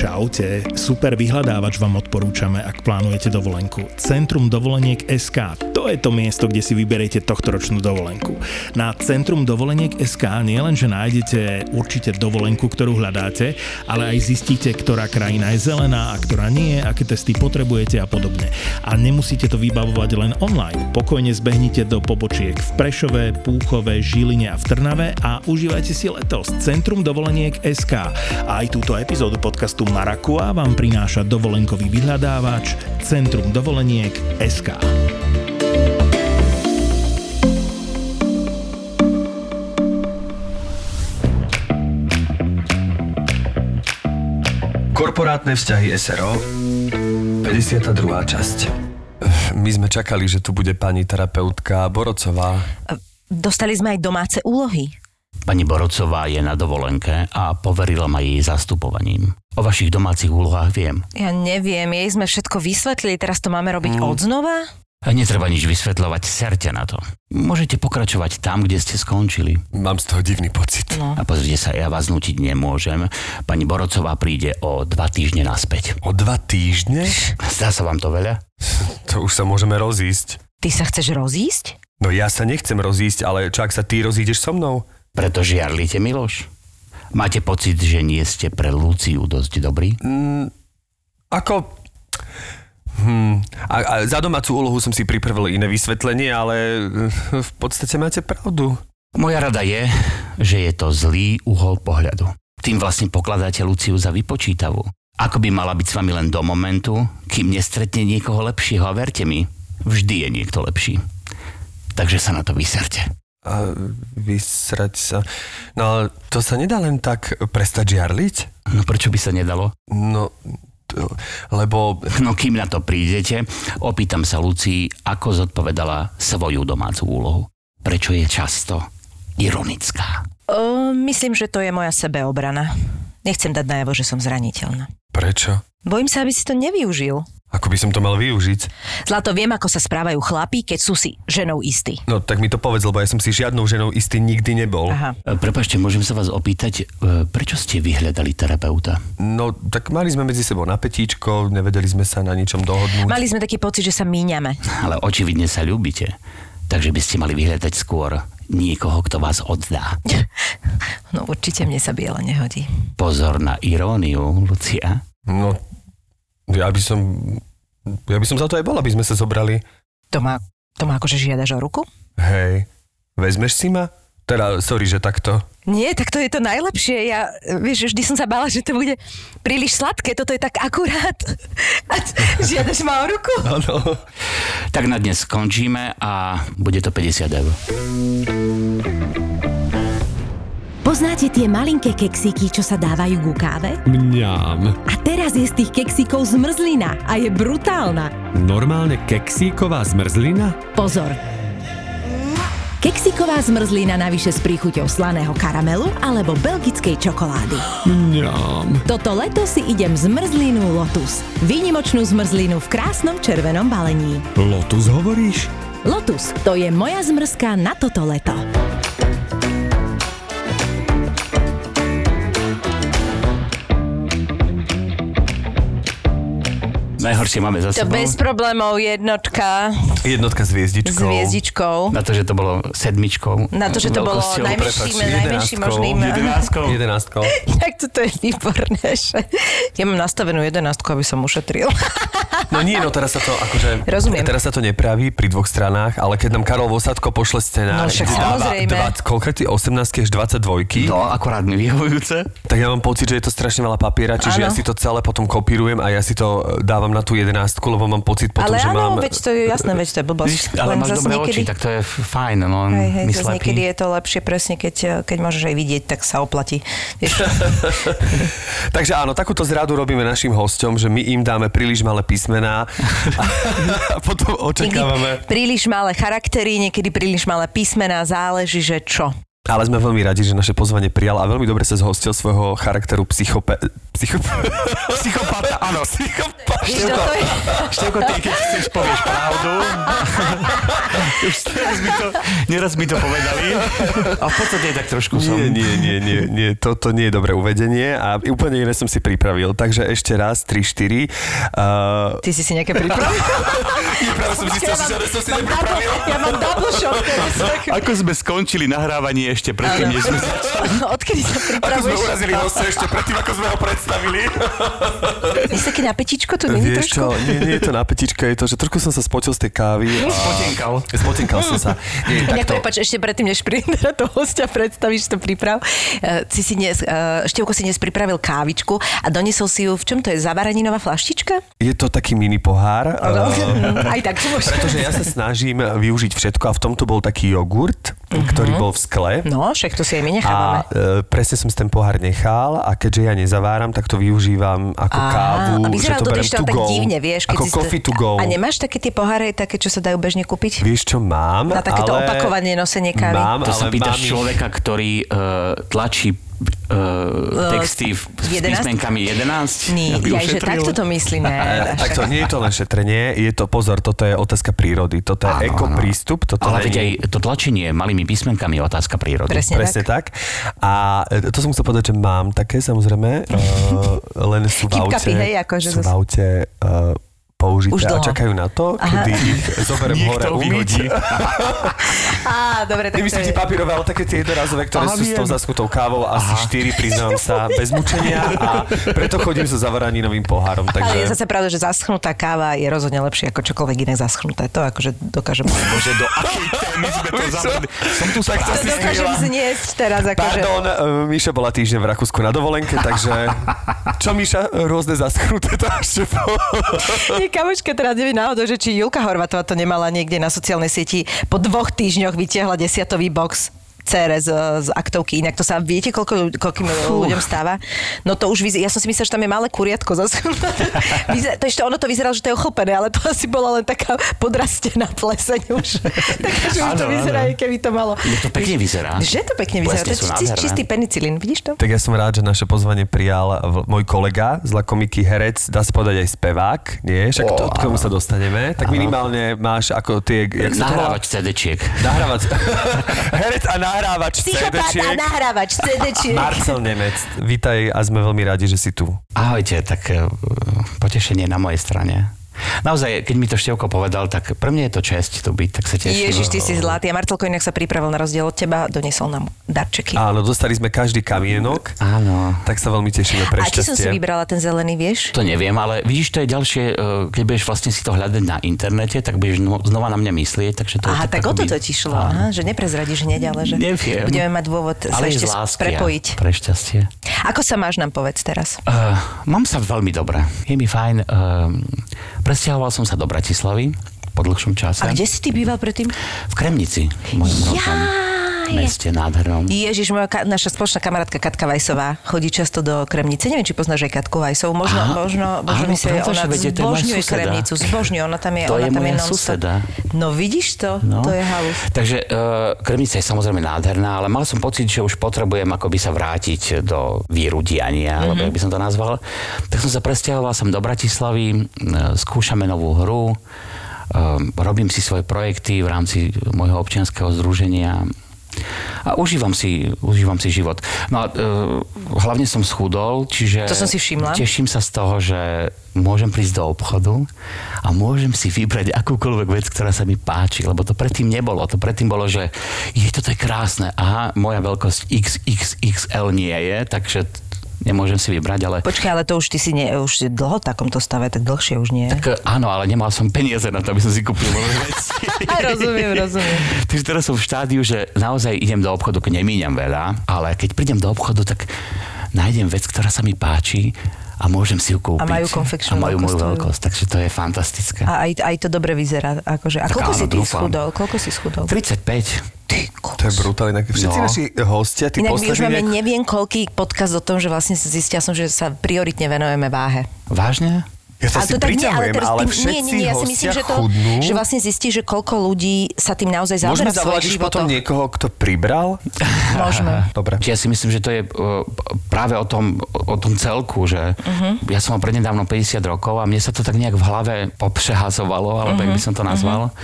šaute. Super vyhľadávač vám odporúčame, ak plánujete dovolenku. Centrum Dovoleniek.sk. To je to miesto, kde si vyberiete tohtoročnú dovolenku. Na Centrum Dovoleniek.sk nielenže nájdete určite dovolenku, ktorú hľadáte, ale aj zistíte, ktorá krajina je zelená a ktorá nie, aké testy potrebujete a podobne. A nemusíte to vybavovať len online. Pokojne zbehnite do pobočiek v Prešove, Púchove, Žiline a v Trnave a užívajte si leto z Centrum Dovoleniek.sk. A aj túto epizódu podcastu Marakua vám prináša dovolenkový vyhľadávač Centrum Dovoleniek.sk. Korporátne vzťahy SRO 52. časť. My sme čakali, že tu bude pani terapeutka Borocová. Dostali sme aj domáce úlohy. Pani Borocová je na dovolenke a poverila ma jej zastupovaním. O vašich domácich úlohách viem. Ja neviem, jej sme všetko vysvetlili, teraz to máme robiť odznova? A netreba nič vysvetľovať, serte na to. Môžete pokračovať tam, kde ste skončili. Mám z toho divný pocit. No. A pozrite sa, ja vás nútiť nemôžem. Pani Borocová príde o 2 týždne naspäť. O 2 týždne? Zdá sa vám to veľa? To už sa môžeme rozísť. Ty sa chceš rozísť? No ja sa nechcem rozísť, ale čo ak sa ty rozídeš so mnou? Preto žiarlite, Miloš. Máte pocit, že nie ste pre Luciu dosť dobrý? A za domácu úlohu som si pripravil iné vysvetlenie, ale v podstate máte pravdu. Moja rada je, že je to zlý uhol pohľadu. Tým vlastne pokladáte Luciu za vypočítavú. Ako by mala byť s vami len do momentu, kým nestretne niekoho lepšieho. A verte mi, vždy je niekto lepší. Takže sa na to vyserte. A vysrať sa... No ale to sa nedá len tak prestať žiarliť? No prečo by sa nedalo? No, lebo... No kým na to prídete, opýtam sa Lucii, ako zodpovedala svoju domácu úlohu. Prečo je často ironická? Myslím, že to je moja sebeobrana. Nechcem dať najavo, že som zraniteľná. Prečo? Bojím sa, aby si to nevyužil. Ako by som to mal využiť? Zlato, viem, ako sa správajú chlapí, keď sú si ženou istý. No, tak mi to povedz, lebo ja som si žiadnou ženou istý nikdy nebol. Aha. Prepáčte, môžem sa vás opýtať, prečo ste vyhľadali terapeuta? No, tak mali sme medzi sebou napätíčko, nevedeli sme sa na ničom dohodnúť. Mali sme taký pocit, že sa míňame. Ale očividne sa ľúbite, takže by ste mali vyhľadať skôr niekoho, kto vás oddá. No, určite mne sa biela nehodí. Pozor na iróniu, Lucia. No, Ja by som za to aj bol, aby sme sa zobrali. To má akože žiadaš o ruku? Hej, vezmeš si ma? Teda, sorry, že takto. Nie, tak to je to najlepšie. Ja, vieš, vždy som sa bála, že to bude príliš sladké. Toto je tak akurát. A žiadaš ma o ruku? Áno. Tak na dnes skončíme a bude to 50 €. Poznáte tie malinké keksíky, čo sa dávajú ku káve? Mňam. A teraz je z tých keksíkov zmrzlina a je brutálna. Normálne keksíková zmrzlina? Pozor. Keksíková zmrzlina navyše s príchuťou slaného karamelu alebo belgickej čokolády. Mňam. Toto leto si idem zmrzlinu Lotus. Výnimočnú zmrzlinu v krásnom červenom balení. Lotus hovoríš? Lotus, to je moja zmrzka na toto leto. Najhoršie máme za sebou. To bez problémov jednotka. Jednotka s hviezdičkou. S hviezdičkou. Na to, že to bolo sedmičkou. Na to, že to bolo najmenším možným. 11. Tak toto je výborné. Ja mám nastavenú 11, aby som ušetril. No nie, no teraz sa to akože... Rozumiem. Teraz sa to nepraví pri 2 stranách, ale keď nám Karol Vosadko pošle scenár... No však samozrejme. 18 až 22. No, akorát mi vyhovujúce. Tak ja mám pocit, že je to strašne veľa papiera, čiže ja si to celé potom kopírujem a ja si to dávam na tú 11, lebo mám pocit potom, ale že mám... Ale áno, veď to je jasné, veď to je blbosť. Ale máš dobré niekedy... oči, tak to je fajn, no on mi slepí. Niekedy je to lepšie presne, keď môžeš aj vidieť, tak sa oplatí. Takže áno, takúto zradu robíme našim hosťom, že my im dáme príliš malé písmená a potom očakávame... Niekedy príliš malé charaktery, niekedy príliš malé písmená, záleží, že čo. Ale sme veľmi radi, že naše pozvanie prijal a veľmi dobre sa zhostil svojho charakteru Psychopata, áno. Psychopata. Števko, ty keď chceš, povieš pravdu. Už neraz mi to povedali. A v podstate tak trošku som... Nie. Toto nie je dobré uvedenie a úplne iné som si pripravil. Takže ešte raz, 3, 4. Ty si nejaké pripravil? Nie, práve som si to nepripravil. Ja mám double shock. Ako sme skončili nahrávanie ešte predtým, než sme začali. Odkedy sa pripravuješ? Ako sme urazili hostia ešte predtým, ako sme ho predstavili. Vieš také na petičko tu není trošku? Vieš čo, nie je to na petička, je to, že trošku som sa spotil z tej kávy. Spotenkal som sa. Prepač, ešte predtým, než príde to hostia, predstavíš to príprav. Števko si dnes pripravil kávičku a doniesol si ju, v čom to je, zabaraninová flaštička? Je to taký mini pohár. Aj tak to môžem. Pretože ja sa snažím využiť všetko a v tomto bol taký jogurt, ktorý bol v skle. No, však to si aj my nechávame. A presne som si ten pohár nechal a keďže ja nezaváram, tak to využívam ako kávu, že to beriem to tak divne, vieš, ako coffee to go. A nemáš také tie poháre, také, čo sa dajú bežne kúpiť? Vieš čo, mám, na takéto opakovanie nosenie kávy. Mám, to sa pýtaš človeka, ktorý tlačí texty s písmenkami 11? Nie, ja že takto to myslíme. Takto nie je to len šetrenie, je to, pozor, toto je otázka prírody, toto je ekoprístup. Toto ale veď aj to tlačenie malými písmenkami je otázka prírody. Presne tak. A to som chcel povedať, že mám také, samozrejme, len sú v aute, použité a čakajú na to, kedy ich zoberiem hore umyť. Á, dobre, tak to je. Nemyslím ti papírové, ale také tie jednorazové, ktoré sú s tou zaskutou kávou, asi 4, priznám sa, bez mučenia a preto chodím so zavaraninovým pohárom. Takže... Ale je zase pravda, že zaschnutá káva je rozhodne lepšie ako čokoľvek iné zaschnuté. To akože dokážem... Bože, do akej témy sme to zavrali. Som tu sa chcel si smýla. To dokážem zniesť teraz. Pardon, Míša bola týždeň v Rakúsku na dovolenke, takže... Čo, Míša? Rôzne zaschnuté to ešte kamoška teraz nevie náhodou, že či Julka Horvatová to nemala niekde na sociálnej sieti. Po 2 týždňoch vytiahla 10-tový box cére z aktovky. Inak to sa viete, koľkým ľuďom stáva? No to už ja som si myslela, že tam je malé kuriatko. To ešte ono to vyzeralo, že to je ochopené, ale to asi bola len taká podrastená pleseň už. Takže už to vyzerá, keby to malo. Je to pekne vyzerá. Že to pekne vyzerá. To je čistý penicilín, vidíš to? Tak ja som rád, že naše pozvanie prijal môj kolega z Lakomiky, herec, dá sa povedať aj spevák, nie? Však to, od komu sa dostaneme. Tak minimálne máš ako tie... Nahrávač CD-čiek. Herec a nahrávač CD-čiek. Marcel Nemec. Vítaj a sme veľmi radi, že si tu. Ahojte, tak potešenie na mojej strane. Naozaj, keď mi to Števko povedal, tak pre mňa je to česť tu byť, tak sa teším. Ježiš, ty si zlatý. A Marcelko inak sa pripravil na rozdiel od teba, doniesol nám darčeky. Áno, dostali sme každý kamienok. Áno. Tak sa veľmi tešíme pre šťastie. A ty som si vybrala ten zelený, vieš? To neviem, ale vidíš, to je ďalšie, keď budeš vlastne si to hľadať na internete, tak budeš znova na mňa myslieť, takže to je tak o toto ti šlo, že neprezradíš hneď, ale že neviem. Budeme mať dôvod sa ešte prepojiť. Pre šťastie. Ako sa máš, nám povedz teraz? Mám sa veľmi dobre. Je mi fajn. Presťahoval som sa do Bratislavy po dlhšom čase. A kde si ty býval predtým? V Kremnici, v mojom meste nádhernom. Ježiš, naša spoločná kamarátka Katka Vajsová chodí často do Kremnice. Neviem, či poznáš aj Katku Vajsovú. Možno mi sa ona zbožňuje Kremnicu. Zbožňuje, ona tam je non-stop. To je moja suseda. No vidíš to? No. To je halus. Takže Kremnica je samozrejme nádherná, ale mal som pocit, že už potrebujem akoby sa vrátiť do víru diania, alebo jak by som to nazval. Tak som sa presťahoval som do Bratislavy, skúšame novú hru, robím si svoje projekty v rámci môjho občianskeho združenia. A užívam si život. No a hlavne som schudol, čiže... To som si všimla. Teším sa z toho, že môžem prísť do obchodu a môžem si vybrať akúkoľvek vec, ktorá sa mi páči, lebo to predtým nebolo. To predtým bolo, že je toto je krásne. Aha, moja veľkosť XXXL nie je, takže... Nemôžem si vybrať, ale... Počkaj, ale to už ty si už dlho v takomto stave, tak dlhšie už nie. Tak áno, ale nemal som peniaze na to, aby som si kúpil nové veci. Rozumiem. Takže teraz som v štádiu, že naozaj idem do obchodu, keď nemíňam veľa, ale keď prídem do obchodu, tak nájdem vec, ktorá sa mi páči a môžem si ju kúpiť. A majú konfekčnú veľkosť. Takže to je fantastické. A aj to dobre vyzerá. Akože. A koľko si schudol? 35. To je brutálne. Všetci naši hostia, ty poslední... Inak my už máme neviem koľký podcast o tom, že vlastne zistia som, že sa prioritne venujeme váhe. Vážne? Ja to si priťahujem, ale všetci hostia chudnú. Že vlastne zistí, že koľko ľudí sa tým naozaj zaberá v svojich životoch. Môžeme zavolať potom niekoho, kto pribral? Môžeme. Dobre. Ja si myslím, že to je práve o tom celku, že ja som mal prednedávno 50 rokov a mne sa to tak nejak v hlave popřehazovalo, alebo jak by som to nazval.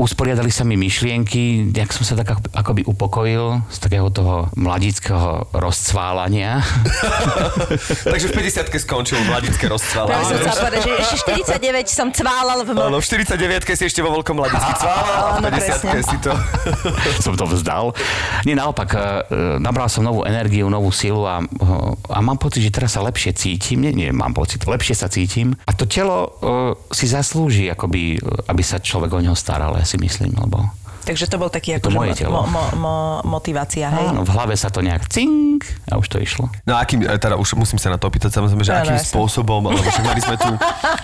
Usporiadali sa mi myšlienky, nejak som sa tak akoby upokojil z takého toho mladického rozcválania. Takže v 50-ke skončil mladické rozcválanie. Práve som chcela povedať, že ešte 49 som cválal. Áno, v 49-ke si ešte vo veľkom mladický cválal a v 50-ke si to... som to vzdal. Nie, naopak, nabral som novú energiu, novú silu a mám pocit, že teraz sa lepšie cítim. Nie, mám pocit, lepšie sa cítim. A to telo si zaslúži, akoby, aby sa človek o neho staral. Ja si myslím, lebo... Takže to bol taký ako motivácia, hej? Áno, v hlave sa to nejak cink a už to išlo. No a akým, teda už musím sa na to opýtať, samozrejme, že akým spôsobom, lebo však mali sme tu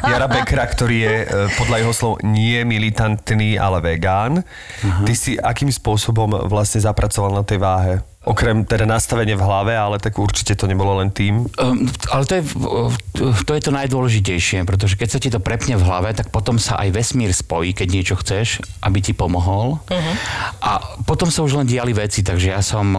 Jara Beckera, ktorý je podľa jeho slov nie militantný, ale vegán. Uh-huh. Ty si akým spôsobom vlastne zapracoval na tej váhe? Okrem teda nastavenie v hlave, ale tak určite to nebolo len tým. Ale to je to najdôležitejšie, pretože keď sa ti to prepne v hlave, tak potom sa aj vesmír spojí, keď niečo chceš, aby ti pomohol. Uh-huh. A potom sa už len diali veci, takže ja som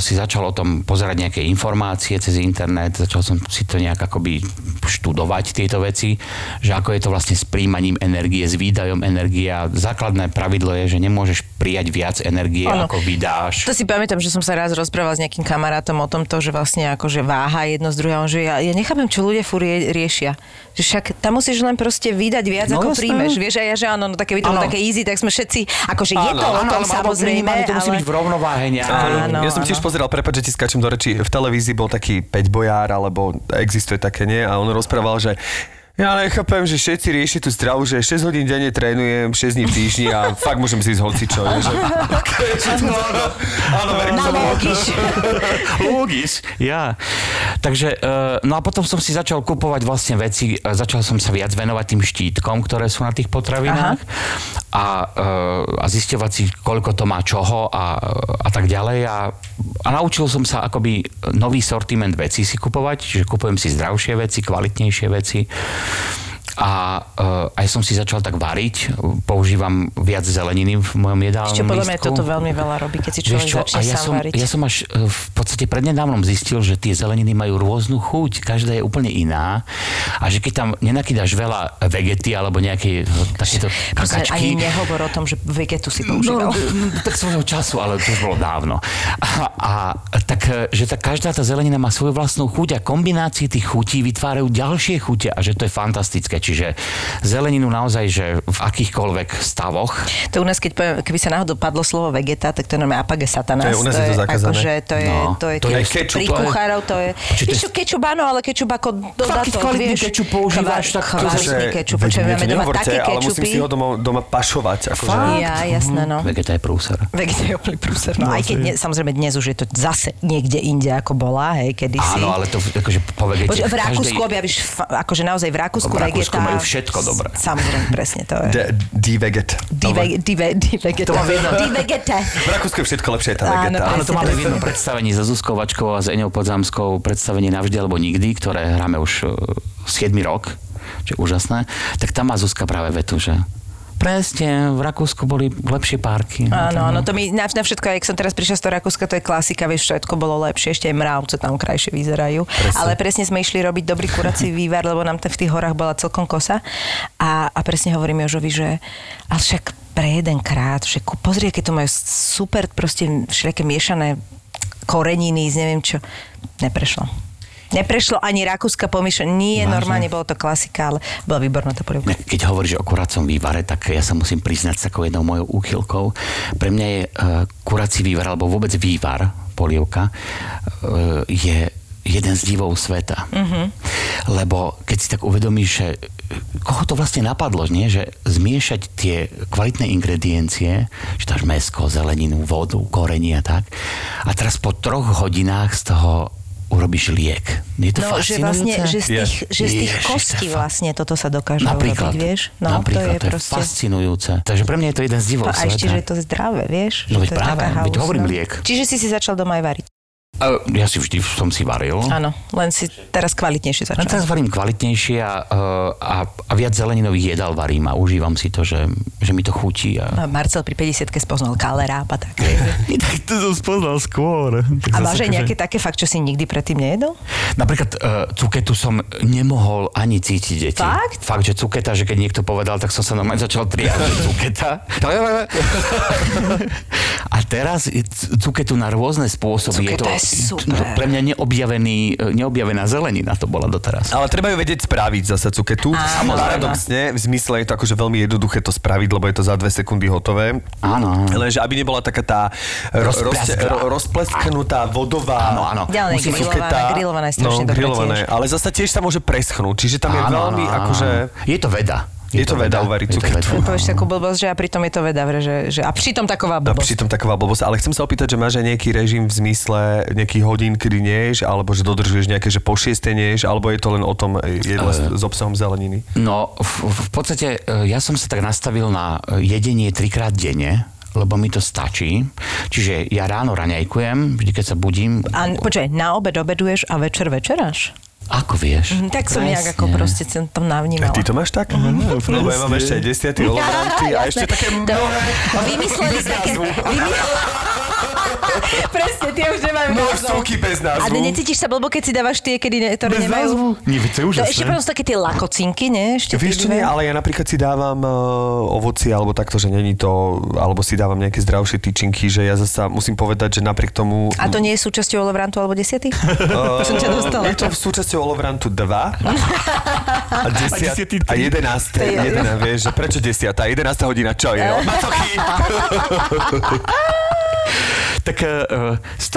si začal o tom pozerať nejaké informácie cez internet, začal som si to nejak akoby študovať tieto veci, že ako je to vlastne s príjmaním energie, s výdajom energie. Základné pravidlo je, že nemôžeš prijať viac energie, ano, ako vydáš. To si pamätám, že som sa raz rozprávala s nejakým kamarátom o tomto, že vlastne akože váha jedno z druhého, že ja nechápem, čo ľudia riešia. Že však tam musíš len proste vydať viac, no, ako príjmeš. Vieš, a ja, že áno, no také by to bolo také easy, tak sme všetci, akože je to o tom, samozrejme, ale... to musí byť v rovnováhe nejak. Ja som tiež pozeral, prepáč, že ti skáčem do reči, v televízii bol taký päťbojár, alebo existuje také, nie? A on rozprával, že ja nechápem, že všetci riešia tú stravu, že 6 hodín denne trénujem, 6 dní v týždni a fakt môžem si ísť hocičo. Áno, verím sa Logis. Ja. Takže, no a potom som si začal kupovať vlastne veci, začal som sa viac venovať tým štítkom, ktoré sú na tých potravinách a zisťovať si, koľko to má čoho a tak ďalej. A naučil som sa akoby nový sortiment vecí si kupovať, čiže kupujem si zdravšie veci, kvalitnejšie veci. A aj som si začal tak variť. Používam viac zeleniny v mojom jedálnom lístku. Ešte podľa mňa toto veľmi veľa robí, keď si človek začne sám variť. Ja som až v podstate prednedávnom zistil, že tie zeleniny majú rôznu chuť. Každá je úplne iná. A že keď tam nenakýdaš veľa vegety alebo nejaké takéto kakačky... Ani nehovor o tom, že vegetu si používal. No, tak svojho času, ale to už bolo dávno. Takže každá tá zelenina má svoju vlastnú chuť a kombinácie tých chutí vytvárajú ďalšie chute a že to je fantastické. Čiže zeleninu naozaj, že v akýchkoľvek stavoch. To u nás, keď poviem, keby sa náhodou padlo slovo vegeta, tak to je apaga satanás. U nás je to zakázané. Akože to je pri kuchárov, to je... Vieš čo, kečup áno, ale kečup ako dodatok, vieš. Kvalitný kečup používaš, tak kvalitný kečup. Počujem, máme doma také kečupy. Ale musím si ho doma pašovať. Ja, jasné, no. Vegeta je prúser. Vegeta je úplný prúser. No aj keď, samozrejme, dnes už je to zase niekde inde, ako bola, hej, kedysi. Áno, ale to akože po vegete. V Rakúsku objavíš, akože naozaj v Rakúsku vegeta. Majú všetko dobré. Samozrejme, presne to je. D-veget. D-vegeta. V Rakúsku je všetko lepšie, je tá vegeta. Áno, to máme v jednom predstavení so Zuzkou Vačkovou a s Eňou Podzámskou, predstavenie Navždy alebo nikdy, ktoré hráme už 7 rok, čo je úžasné. Tak tam má Zuzka práve vetu, že... Presne, v Rakúsku boli lepšie parky. Áno, to mi na všetko, ak som teraz prišiel z toho Rakúska, to je klasika, vieš, všetko bolo lepšie, ešte aj mravce tam krajšie vyzerajú. Presne. Ale presne sme išli robiť dobrý kurací vývar, lebo nám tam v tých horách bola celkom kosa. A presne hovorím Jožovi, že ale však pre jedenkrát, však pozri, aké to majú super, proste všelijaké miešané koreniny z neviem čo. Neprešlo. Neprešlo ani rakúska pomýšľa. Nie, vážne? Normálne bolo to klasika, ale bola výborná tá polievka. Keď hovoríš o kuracom vývare, tak ja sa musím priznať s takou jednou mojou úchylkou. Pre mňa je kurací vývar, alebo vôbec vývar, polievka, je jeden z divov sveta. Mm-hmm. Lebo keď si tak uvedomíš, že koho to vlastne napadlo, nie? Že zmiešať tie kvalitné ingrediencie, že dáš mäsko, zeleninu, vodu, korenie a tak. A teraz po 3 hodinách z toho urobíš liek. Je to fascinujúce? No, že z tých kostí vlastne toto sa dokáže urobiť, vieš? No, napríklad, to je proste... fascinujúce. Takže pre mňa je to jeden z divov sveta. A ešte, že je to zdravé, vieš? No, veď práve, veď hovorím liek. Čiže si začal doma aj variť. Ja si vždy som si varil. Áno, len si teraz kvalitnejšie začal. Teraz varím kvalitnejšie a viac zeleninových jedál varím a užívam si to, že mi to chutí. A Marcel pri 50-ke spoznal kalera a tak. Tak to som spoznal skôr. Tak a máš aj nejaké také fakt, čo si nikdy predtým nejedol? Napríklad cuketu som nemohol ani cítiť deti. Fakt? Fakt, že cuketa, že keď niekto povedal, tak som sa normálne začal triať, že cuketa. A teraz cuketu na rôzne spôsoby. Cuketa je to... Super. Pre mňa neobjavená zelenina to bola doteraz. Ale treba ju vedieť spraviť zasa cuketu. Paradoxne, v zmysle je to akože veľmi jednoduché to spraviť, lebo je to za 2 sekundy hotové. Áno. Lenže aby nebola taká tá rozplesknutá vodová. Áno. Ďalej grilované strašne dobre tiež. Ale zasa tiež sa môže preschnúť, čiže tam je veľmi akože... Je to veda. Je to veda uvariť cuketu. Povieš takú blbosť, že a pritom je to veda, že a pritom taková blbosť. A pritom taková blbosť, ale chcem sa opýtať, že máš aj nejaký režim v zmysle nejakých hodín, kedy neješ, alebo že dodržuješ nejaké, že po 6:00 neješ, alebo je to len o tom jedle s obsahom zeleniny? No, v podstate ja som sa tak nastavil na jedenie 3-krát denne, lebo mi to stačí. Čiže ja ráno raňajkujem, vždy keď sa budím. A počkaj, na obed obeduješ a večer večeráš? Ako vieš? Tak som nejak ako proste som tam navnímala. A ty to máš tak? No, lebo ja mám ešte 10. olovránky a ešte také mnohé. Vymysleli také... Presne, tie už nemajú názov. Môžu bez názvu. A necítiš sa blbo, keď si dávaš tie, kedy to nemajú? Bez názvu? Nie, to je úžasné. Ešte proste také tie lakocinky, ne? Vieš čo, nie, ale ja napríklad si dávam ovoci, alebo takto, že není to, alebo si dávam nejaké zdravšie tyčinky, že ja zasa musím povedať, že napriek tomu... A to nie je súčasťou Olevrantu alebo 10? Som ťa dostala. Je to v súčasťou Olevrantu 2 a 10 a 11. Vieš, že prečo 10? A 11. hodina, čo je? Tak z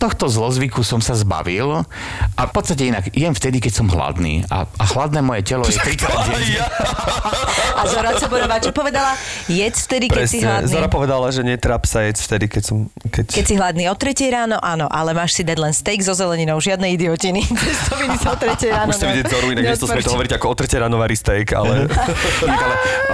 tohto zlozvyku som sa zbavil a v podstate inak jem vtedy, keď som hladný a hladné moje telo je 3-krát deň. A Zora Soborová čo povedala? Jedz vtedy, keď si hladný. Zora povedala, že netráp sa jedz vtedy, keď som... Keď si hladný o 3:00 ráno, áno, ale máš si dať len steak so zeleninou, žiadne idiotiny. Cestoviny sa o 3:00 ráno. Musíte vidieť Zoru, inak dnes to sme to hovoriť ako o 3:00 ráno varí steak, ale...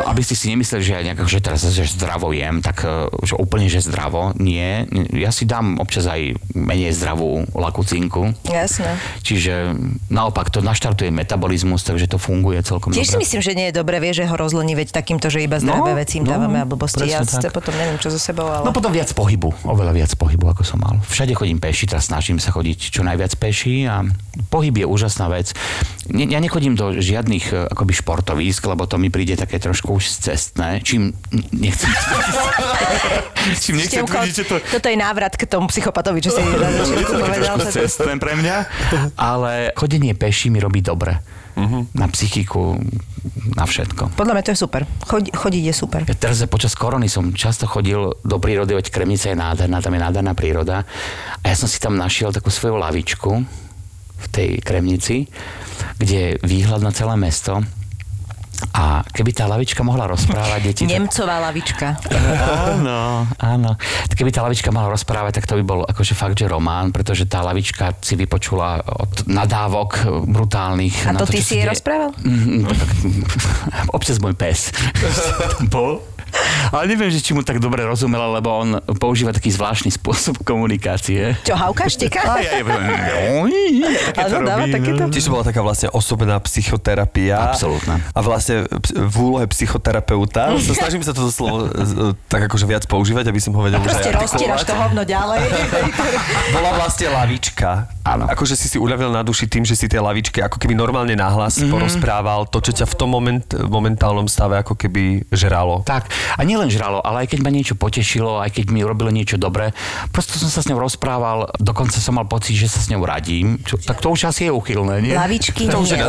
Aby ste si nemysleli, že ja nejak, že teraz že zdravo jem, tak že úplne, že zdravo, nie. Ja si dám občas aj menej zdravú lakúcinku. Jasné. Čiže naopak to naštartuje metabolizmus, takže to funguje celkom dobre. Tiež si myslím, že nie je dobré, vie, že ho rozlení veď takýmto, že iba zdravé veci im dávame a blbosti. Ja potom neviem, čo so sebou, ale... No potom viac pohybu, oveľa viac pohybu, ako som mal. Všade chodím peši, teraz snažím sa chodiť čo najviac peši a pohyb je úžasná vec. Ja nechodím do žiadnych akoby športovísk, lebo to mi príde také trošku už cestné, čím nechcem... Toto je návrat k tomu psychopatovi, čo si povedal. To je cestné pre mňa, ale chodenie peši mi robí dobre. Na psychiku, na všetko. Podľa mňa to je super. Chodiť je super. Ja teraz počas korony som často chodil do prírody, veď Kremnica je nádherná, tam je nádherná príroda. A ja som si tam našiel takú svoju lavičku v tej Kremnici, kde je výhľad na celé mesto. A keby tá lavička mohla rozprávať deti... Nemcová lavička. Áno. Tak keby tá lavička mohla rozprávať, tak to by bol akože fakt, že román, pretože tá lavička si vypočula od nadávok brutálnych... A to ty si jej rozprával? Občas môj pes. Bol... Ale neviem, že či mu tak dobre rozumela, lebo on používa taký zvláštny spôsob komunikácie. Čo, haukáš, tekáš? Áno, dáva takéto. Tiež bola taká vlastne osobná psychoterapia. Absolútna. A vlastne v úlohe psychoterapeuta. Snažím sa toto slovo tak akože viac používať, aby som ho vedel už aj artikulovať. Proste roztieraš to hovno ďalej. Bola vlastne lavička. Áno. Akože si uľavil na duši tým, že si tej lavičke ako keby normálne nahlas porozprával to, čo ťa v tom momentálnom stave ako keby žralo. Tak. A nielen žralo, ale aj keď ma niečo potešilo, aj keď mi urobilo niečo dobré, prosto som sa s ňou rozprával, dokonca som mal pocit, že sa s ňou radím. Tak to už asi je uchylné, nie? Lavičky to nie.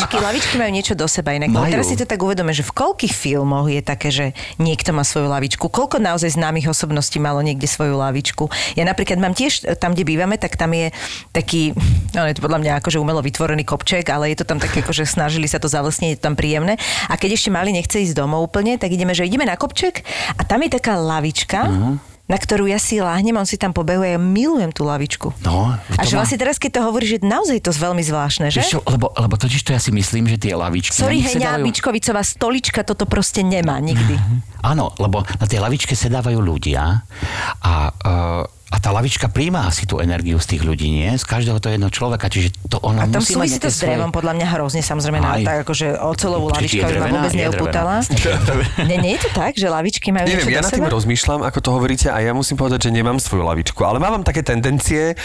Lavičky majú niečo do seba inak. Teraz si to tak uvedome, že v koľkých filmoch je také, že niekto má svoju lavičku. Koľko naozaj známych osobností malo niekde svoju lavičku. Ja napríklad mám tiež tam, kde bývame, tak tam je taký, no je to podľa mňa akože umelo vytvorený kopček, ale je to tam také, akože snažili sa to zalesniť, je to tam príjemné. A keď ešte mali nechce ísť domov úplne, tak ideme, že ideme na kopček a tam je taká lavička, na ktorú ja si láhnem, on si tam pobehuje a ja milujem tú lavičku. No, a že vlastne teraz, keď to hovoríš, že naozaj je to veľmi zvláštne, že? Čo, lebo totiž to ja si myslím, že tie lavičky... Sorry, Heňa dajú... Bičkovicová stolička toto proste nemá nikdy. Áno, lebo na tej lavičke sedávajú ľudia a... A tá lavička príjma asi tú energiu z tých ľudí, nie? Z každého to jedno človeka, čiže to ona musí mať nejaké svoje... A tam súvisí to s drevom, podľa mňa hrozne, samozrejme, tak akože oceľovú lavičku iba vôbec neopútala. Nie je to tak, že lavičky majú niečo do seba? Neviem, ja nad tým rozmýšľam, ako to hovoríte, a ja musím povedať, že nemám svoju lavičku, ale mám také tendencie,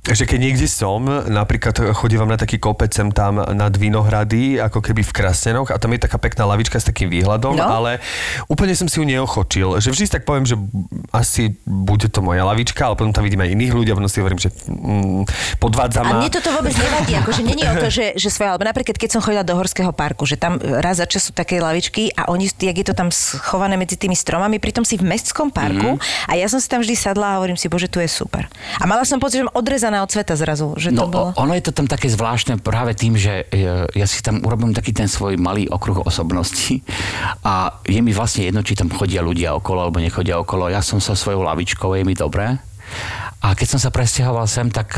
že keď niekde som, napríklad chodím na taký kopec sem tam nad Vinohrady, ako keby v Krasňanoch, a tam je taká pekná lavička s takým výhľadom, ale úplne som si ju neochočil. Že vždy tak poviem, že asi bude to moja lavička, ale potom tam vidím aj iných ľudí a potom si hovorím, že podvádzam. A mne toto vôbec nevadí, akože neni o to, že svoja, alebo napríklad keď som chodila do Horského parku, že tam raz za čas sú také lavičky a oni, jak je to tam schované medzi tými stromami, pritom si v mestskom parku, a ja som si tam vždy sadla a hovorím si, bože, tu je super. A mala som pocit, že som odrezaná od sveta zrazu, že to bolo. Ono je to tam také zvláštne práve tým, že ja si tam urobím taký ten svoj malý okruh osobností a je mi vlastne jedno, či tam chodia ľudia okolo alebo nechodia okolo. Ja som sa svojou lavičkou, je mi dobré. A keď som sa presťahoval sem, tak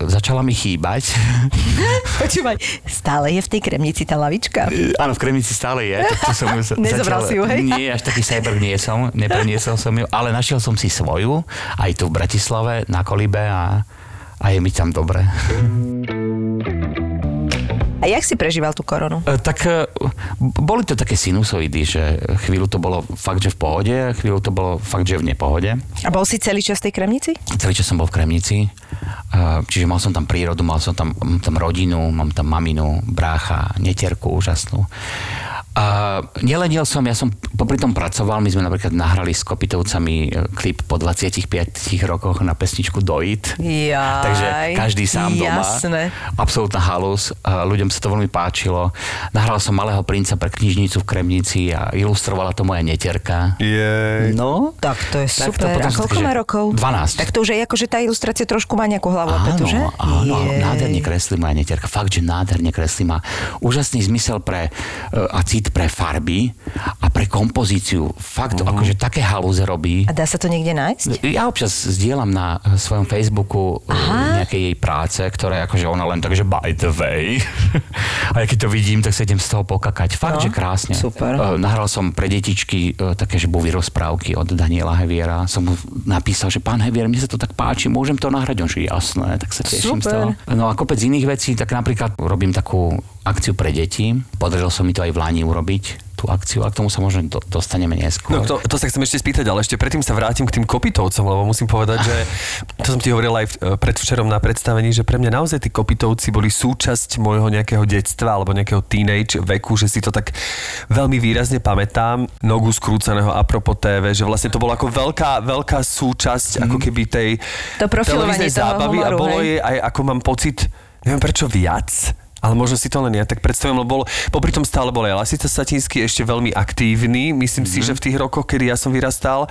začala mi chýbať. Počúvaj, stále je v tej Kremnici tá lavička? Áno, v Kremnici stále je. Nezobral si ju, hej? Nie, až taký cyber nie som, nepreniesol som ju, ale našiel som si svoju, aj tu v Bratislave, na Kolibe a je mi tam dobre. A jak si prežíval tú koronu? Boli to také sinusoidy, že chvíľu to bolo fakt, že v pohode, chvíľu to bolo fakt, že v nepohode. A bol si celý čas v tej Kremnici? Celý čas som bol v Kremnici, čiže mal som tam prírodu, mám tam rodinu, mám tam maminu, brácha, netierku úžasnú. A nelenil som, ja som popri tom pracoval, my sme napríklad nahrali s Kopytovcami klip po 25 rokoch na pesničku Dojsť. Takže každý sám doma. Jasné. Absolútna halus. Ľuďom sa to veľmi páčilo. Nahral som Malého princa pre knižnicu v Kremnici a ilustrovala to moja netierka. Jej. No. Tak to je tak super. A koľko má rokov? 12. Tak to už je ako, že tá ilustrácia trošku má nejakú hlavu a petu, že? Áno, nádherne kreslí moja netierka. Fakt, že nádherne kreslí. Má úžasný zmysel pre a cít pre farby a pre kompozíciu. Fakt, akože také halúze robí. A dá sa to niekde nájsť? Ja občas zdieľam na svojom Facebooku nejaké jej práce, ktoré akože ona len takže by the way. A keď to vidím, tak sa idem z toho pokakať. Fakt, že krásne. Super. Nahral som pre detičky také žbuvy rozprávky od Daniela Heviera. Som mu napísal, že pán Hevier, mne sa to tak páči, môžem to nahrať? On že jasné, tak sa teším z toho. No a kopec iných vecí, tak napríklad robím takú akciu pre deti. Podarilo som mi to aj v Lani urobiť, tú akciu, a k tomu sa možno dostaneme neskôr. No to sa chcem ešte spýtať, ale ešte predtým sa vrátim k tým Kopytovcom, lebo musím povedať, že to som ti hovoril aj predvčerom na predstavení, že pre mňa naozaj tí Kopytovci boli súčasť môjho nejakého detstva alebo nejakého teenage veku, že si to tak veľmi výrazne pamätám. Nogu skrúcaného apropo TV, že vlastne to bolo ako veľká súčasť ako keby tej televíznej zábavy a bolo jej aj ako mám pocit, neviem prečo viac. Ale možno si to len ja tak predstavím, lebo popri tom stále bol aj Lasica Satinský ešte veľmi aktívny. Myslím si, že v tých rokoch, kedy ja som vyrastal,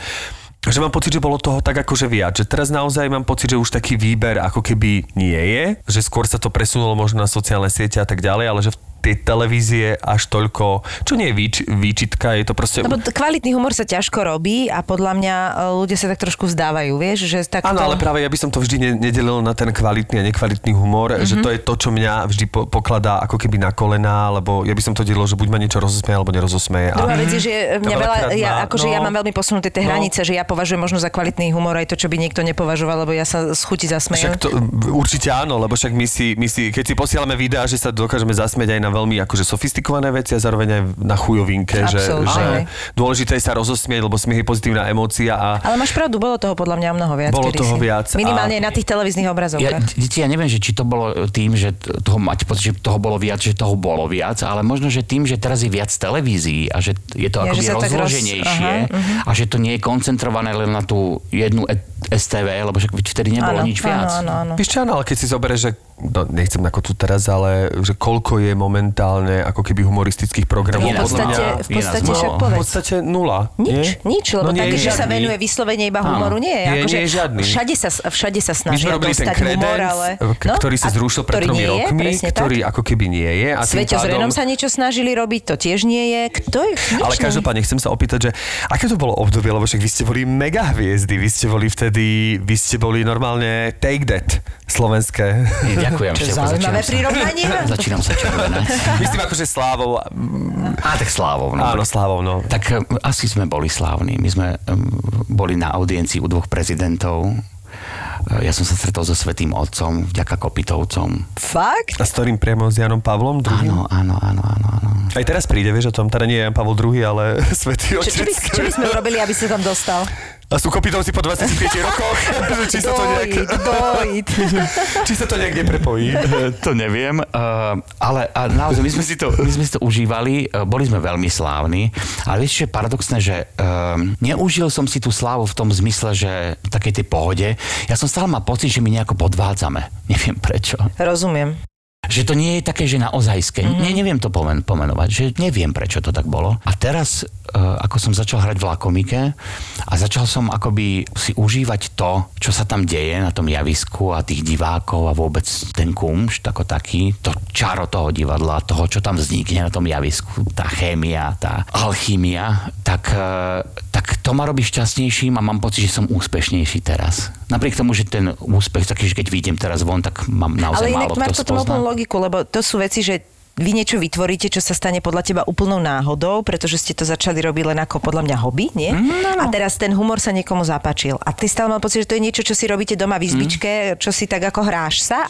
že mám pocit, že bolo toho tak akože viac. Že teraz naozaj mám pocit, že už taký výber ako keby nie je. Že skôr sa to presunulo možno na sociálne siete a tak ďalej, ale že tej televízie až toľko, čo nie je výčitka, je to proste... Lebo kvalitný humor sa ťažko robí a podľa mňa ľudia sa tak trošku vzdávajú, vieš, že takto... Áno, ale práve ja by som to vždy nedelil na ten kvalitný a nekvalitný humor, že to je to, čo mňa vždy pokladá ako keby na kolená, lebo ja by som to delil, že buď ma niečo rozosmeje, alebo nerozosmeje. Druhá vec je, že mňa veľa, ja mám veľmi posunuté tie hranice, že ja považujem možno za kvalitný humor aj to, čo by niekto nepovažoval, lebo ja sa z chuti zasmejem. Však to, určite áno, lebo však my si, keď si posielame videá, že sa dokážeme zasmieť aj na veľmi akože sofistikované veci a zároveň aj na chujovinke, že dôležité je sa rozosmieť, lebo smiech je pozitívna emócia. Ale máš pravdu, bolo toho podľa mňa mnoho viac. Bolo toho viac. Minimálne na tých televíznych obrazovkách. Ja neviem, že či to bolo tým, že toho mať pocit, že toho bolo viac, ale možno, že tým, že teraz je viac televízií a že je to akoby rozloženejšie a že to nie je koncentrované len na tú jednu STV, lebo však vtedy nebolo nič viac. Áno. Ešte áno, ale keď si zoberieš, že nechcem ako tu teraz, ale že koľko je momentálne ako keby humoristických programov. V podstate však povedz. V podstate nula. Nič, lebo no, také, že sa venuje vyslovene iba humoru, nie. Nie je žiadny. Všade sa snažia dostať humor, ale... ktorý sa zrušil pred 3 rokmi, ktorý ako keby nie je. Sveťo s Renom sa niečo snažili robiť, to tiež nie je. Kto je? Ale každopádne chcem sa opýtať, že aké to bolo obdobie, lebo však vy ste boli mega hviezdy, vy ste boli normálne take that slovenské. Ďakujem. Čo zaujímavé prirovnanie. Začínam sa červenať. Myslím akože Slávou. Tak Slávou. No. Áno, Slávou, no. Tak asi sme boli slávni. My sme boli na audiencii u 2 prezidentov Ja som sa stretol so Svätým Otcom vďaka Kopytovcom. Fakt? A s ktorým priamo s Janom Pavlom II? Áno. Aj teraz príde, vieš o tom, teda nie je Jan Pavol II, ale Svätý Otec. Čo by sme urobili, aby sa tam dostal? A sú Kopytovci po 25 rokoch? Či sa to nejak... Dojď. Či sa to nejak neprepojí? To neviem, ale naozaj my sme si to užívali, boli sme veľmi slávni, ale vieš, čo je paradoxné, že neužil som si tú slávu v tom zmysle, že v takej tej pohode, ja som stále mal pocit, že my nejako podvádzame. Neviem prečo. Rozumiem. Že to nie je také, že naozajské. Mm-hmm. Neviem to pomenovať, že neviem, prečo to tak bolo. A teraz, ako som začal hrať v Lakomike a začal som akoby si užívať to, čo sa tam deje na tom javisku a tých divákov a vôbec ten kumšt ako taký, to čaro toho divadla, toho, čo tam vznikne na tom javisku, tá chémia, tá alchymia, tak to ma robí šťastnejším a mám pocit, že som úspešnejší teraz. Napriek tomu, že ten úspech taký, že keď vidím teraz von, tak mám naozaj málo kto spozná. Ale inak máš potom úplnú logiku, lebo to sú veci, že vy niečo vytvoríte, čo sa stane podľa teba úplnou náhodou, pretože ste to začali robiť len ako podľa mňa hobby, nie? No. A teraz ten humor sa niekomu zapáčil. A ty stále mal pocit, že to je niečo, čo si robíte doma v izbičke, čo si tak ako hráš sa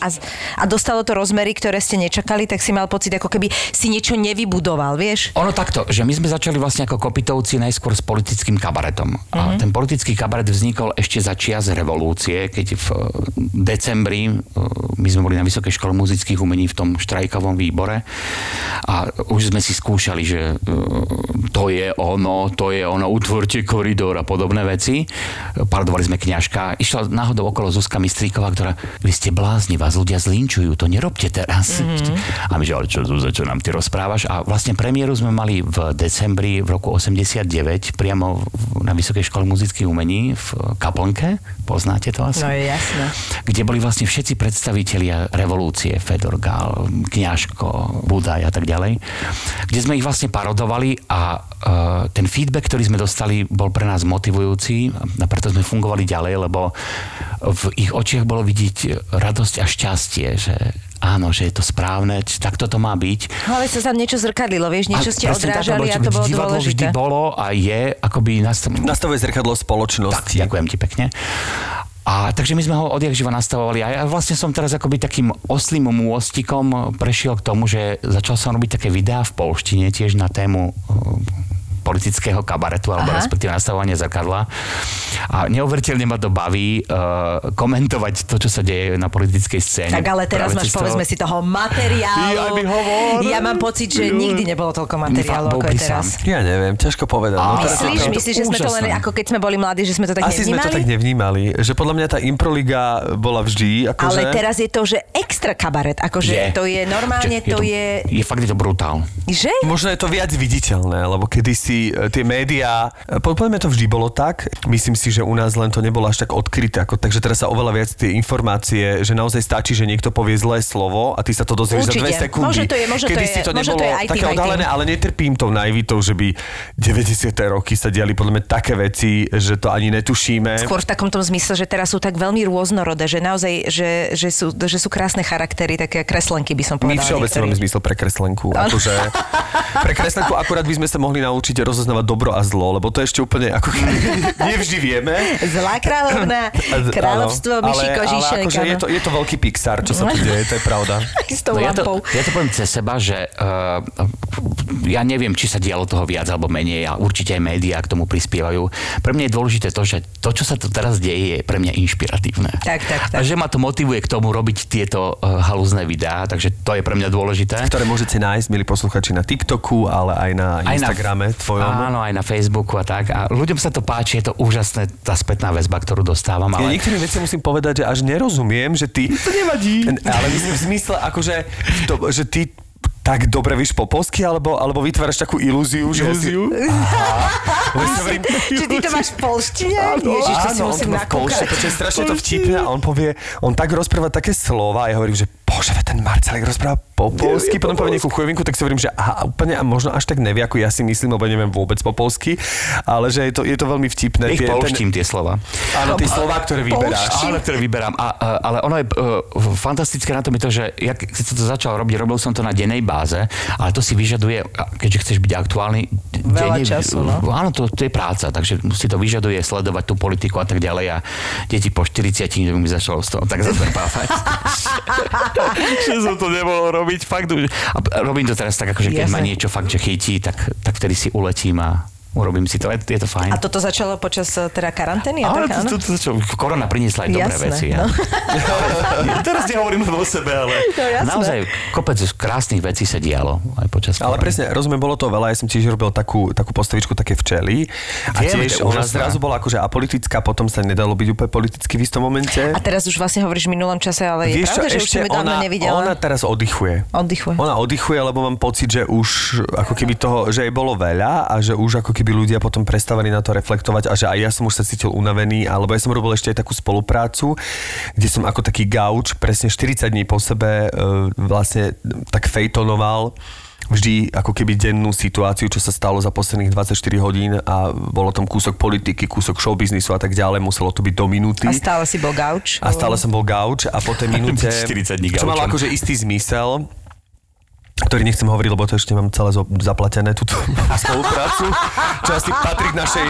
a dostalo to rozmery, ktoré ste nečakali, tak si mal pocit, ako keby si niečo nevybudoval, vieš? Ono takto, že my sme začali vlastne ako Kopytovci najskôr s politickým kabaretom. A ten politický kabaret vznikol ešte za čias revolúcie, keď v decembri my sme boli na Vysokej škole muzických umení v tom štrajkovom výbore. A už sme si skúšali, že to je ono, utvorte koridor a podobné veci. Parodovali sme Kňažka. Išla náhodou okolo Zuzka Mistríková, ktorá, vy ste blázni, vás ľudia zlinčujú, to nerobte teraz. Mm-hmm. A my, že ale čo, Zuzka, čo nám ty rozprávaš? A vlastne premiéru sme mali v decembri v roku 89 priamo na Vysokej škole muzických umení v Kaplnke. Poznáte to asi? No jasne. Kde boli vlastne všetci predstavitelia revolúcie, Fedor Gál, Kňažko, Budaj a tak ďalej, kde sme ich vlastne parodovali a ten feedback, ktorý sme dostali, bol pre nás motivujúci a preto sme fungovali ďalej, lebo v ich očiach bolo vidieť radosť a šťastie, že áno, že je to správne, tak toto má byť. Ale sa tam niečo zrkadlilo, vieš, niečo ste odrážali a to bolo dôležité. Vždy bolo a je, akoby nastavuje zrkadlo spoločnosti. Tak, ďakujem ti pekne. A takže my sme ho odjakživa nastavovali a ja vlastne som teraz akoby takým oslým môstikom prešiel k tomu, že začal som robiť také videá v polštine tiež na tému politického kabaretu, alebo respektíve nastavovania zrkadla. A neuveriteľne ma to baví komentovať to, čo sa deje na politickej scéne. Tak ale teraz máš, povedzme si, toho materiálu. Ja mám pocit, že nikdy nebolo toľko materiálu, ako je teraz. Ja neviem, ťažko povedať. No, myslíš, že sme to len, ako keď sme boli mladí, že sme to tak asi nevnímali? Asi sme to tak nevnímali. Že podľa mňa tá improliga bola vždy. Ale teraz je to, že extra kabaret. Akože to je normálne, to je... Je fakt, je to brutál. Že? Možno je to viac viditeľné, lebo kedysi tie médiá, poďme to vždy bolo tak, myslím si, že u nás len to nebolo až tak odkryté, takže teraz sa oveľa viac tie informácie, že naozaj stačí, že niekto povie zlé slovo a ty sa to dozvieš za 2 sekundy. Určite, možno to je aj také odhalené, ale netrpím tou naivitou, že by 90. roky sa diali podľa mňa také veci, že to ani netušíme. Skôr v takom tom zmysle, že teraz sú tak veľmi rôznorodé, že naozaj, že sú krásne charaktery, také kreslenky by som povedala. My všeobecne máme zmysel pre kreslenku, akože pre kreslenku akurát by sme sa mohli naučiť rozoznávať dobro a zlo, lebo to ešte úplne ako nevždy vieme. Zlá kráľovná, kráľovstvo myší kožíšek. Akože je to veľký Pixar, čo sa tu deje, to je pravda. Ja to poviem cez seba, že ja neviem, či sa dialo toho viac alebo menej a určite aj médiá k tomu prispievajú. Pre mňa je dôležité to, že to, čo sa tu teraz deje, je pre mňa inšpiratívne. Tak. A že ma to motivuje k tomu robiť tieto halúzne videá, takže to je pre mňa dôležité. Ktoré môžete nájsť, milí posluchači, na TikToku, ale aj na Instagrame. Áno, aj na Facebooku a tak. A ľuďom sa to páči, je to úžasné, tá spätná väzba, ktorú dostávam. Ale... Ja niektorým veciam musím povedať, že až nerozumiem, že ty... To nevadí. Ale myslím v zmysle, akože, že ty tak dobre víš po polsky, alebo vytváraš takú ilúziu, že... Ilúziu? Či ty to máš v polštine? Ježiš, to si musím nakúkať. To je strašne to vtipné a on povie, on tak rozpráva také slova a ja hovorím, že bože, ten Marcelek rozpráva po polsky, potom povie nejakú chujovinku, tak si hovorím, že úplne a možno až tak nevie, ako ja si myslím, lebo neviem vôbec po polsky, ale že je to veľmi vtipné. Ich polštím tie slova. Áno, tie slova, ktoré vyberáš. Áno, ktoré vyberám. Ale ono je fantastické na tom je to, že ja keď som to začal robiť, robil som to na dennej báze, ale to si vyžaduje, keďže chceš byť aktuálny, veľa času, no. Áno, to je práca, takže si to vyžaduje sledovať tú politiku a tak ďalej a deti po 40 mi začalo z toho tak zatrpávať. Že som to nemohol robiť, fakt. A robím to teraz tak, akože keď ma niečo fakt, že chytí, tak vtedy si uletím a urobím si to, je to fajn. A toto začalo počas teda karantény? Áno, to začalo. Korona priniesla aj dobré veci. No. Ja teraz nehovorím o sebe, ale no, naozaj kopec krásnych vecí sa dialo aj počas korony. Ale presne, rozumiem, bolo to veľa. Ja som tiež robil takú postavičku také včely. A tiež ona zrazu bola akože apolitická, potom sa nedalo byť úplne politicky v istom momente. A teraz už vlastne hovoríš v minulom čase, ale je pravda, že už sme dávno nevidela. Ona teraz oddychuje. Ona oddychuje, lebo mám pocit, že už ako keby toho, že jej bolo veľa a že už ako keby ľudia potom prestávali na to reflektovať a že aj ja som už sa cítil unavený, alebo ja som robil ešte aj takú spoluprácu, kde som ako taký gauč presne 40 dní po sebe vlastne tak fejtonoval vždy ako keby dennú situáciu, čo sa stalo za posledných 24 hodín a bolo tam kúsok politiky, kúsok showbiznisu a tak ďalej, muselo to byť do minúty. A stále si bol gauč? A stále som bol gauč a po tej minúte, čo malo akože istý zmysel, ktorý nechcem hovoriť, lebo to ešte mám celé zaplatené túto spoluprácu, čo asi patrí k našej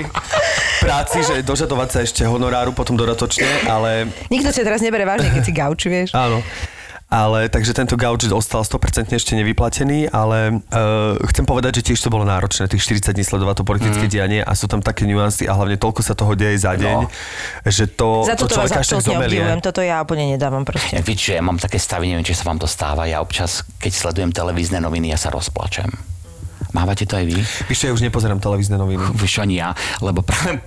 práci, že dožadovať sa ešte honoráru potom dodatočne, ale... Nikto ťa teraz nebere vážne, keď si gauč, vieš. Áno. Ale takže tento gauč ostal 100% ešte nevyplatený, ale chcem povedať, že tiež to bolo náročné, tých 40 dní sledovať to politické dianie a sú tam také nuancy a hlavne toľko sa toho deje za deň, že to človeka ešte zomelie. Toto ja úplne nedávam proste. Víte, že ja mám také stavy, neviem, či sa vám to stáva, ja občas, keď sledujem televízne noviny, ja sa rozplačem. Mávate to aj vy? Víš, ja už nepozerám televízne noviny. Víš, ani ja, lebo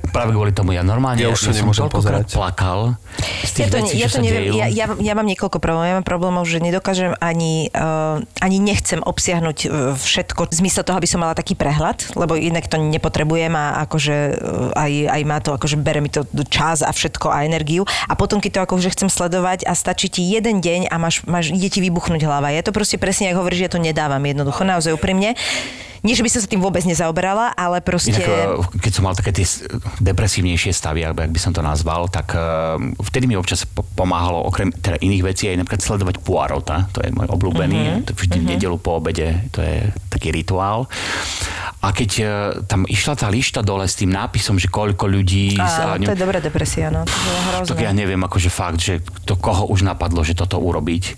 práve kvôli tomu ja normálne ja už to nemôžem pozerať. Plakal z tých vecí, čo sa dejú. Ja mám niekoľko problémov. Ja mám problémov, že nedokážem ani nechcem obsiahnuť všetko v zmysle toho, aby som mala taký prehľad, lebo inak to nepotrebujem a akože aj má to, akože bere mi to čas a všetko a energiu. A potom, keď to akože chcem sledovať a stačí ti jeden deň a máš ide ti vybuchnúť hlava. Ja to proste presne, ako hovoríš, ja to nedávam jednoducho, naozaj úprimne. Nie, že by som sa tým vôbec nezaoberala, ale proste... Inak, keď som mal také tie depresívnejšie stavy, alebo ak by som to nazval, tak vtedy mi občas pomáhalo, okrem teda iných vecí, aj napríklad sledovať Poirota, to je môj obľúbený, to vždy v nedeľu po obede, to je taký rituál. A keď tam išla tá lišta dole s tým nápisom, že koľko ľudí... to je dobrá depresia, no, to bolo hrozné. Tak ja neviem, akože fakt, že to koho už napadlo, že toto urobiť,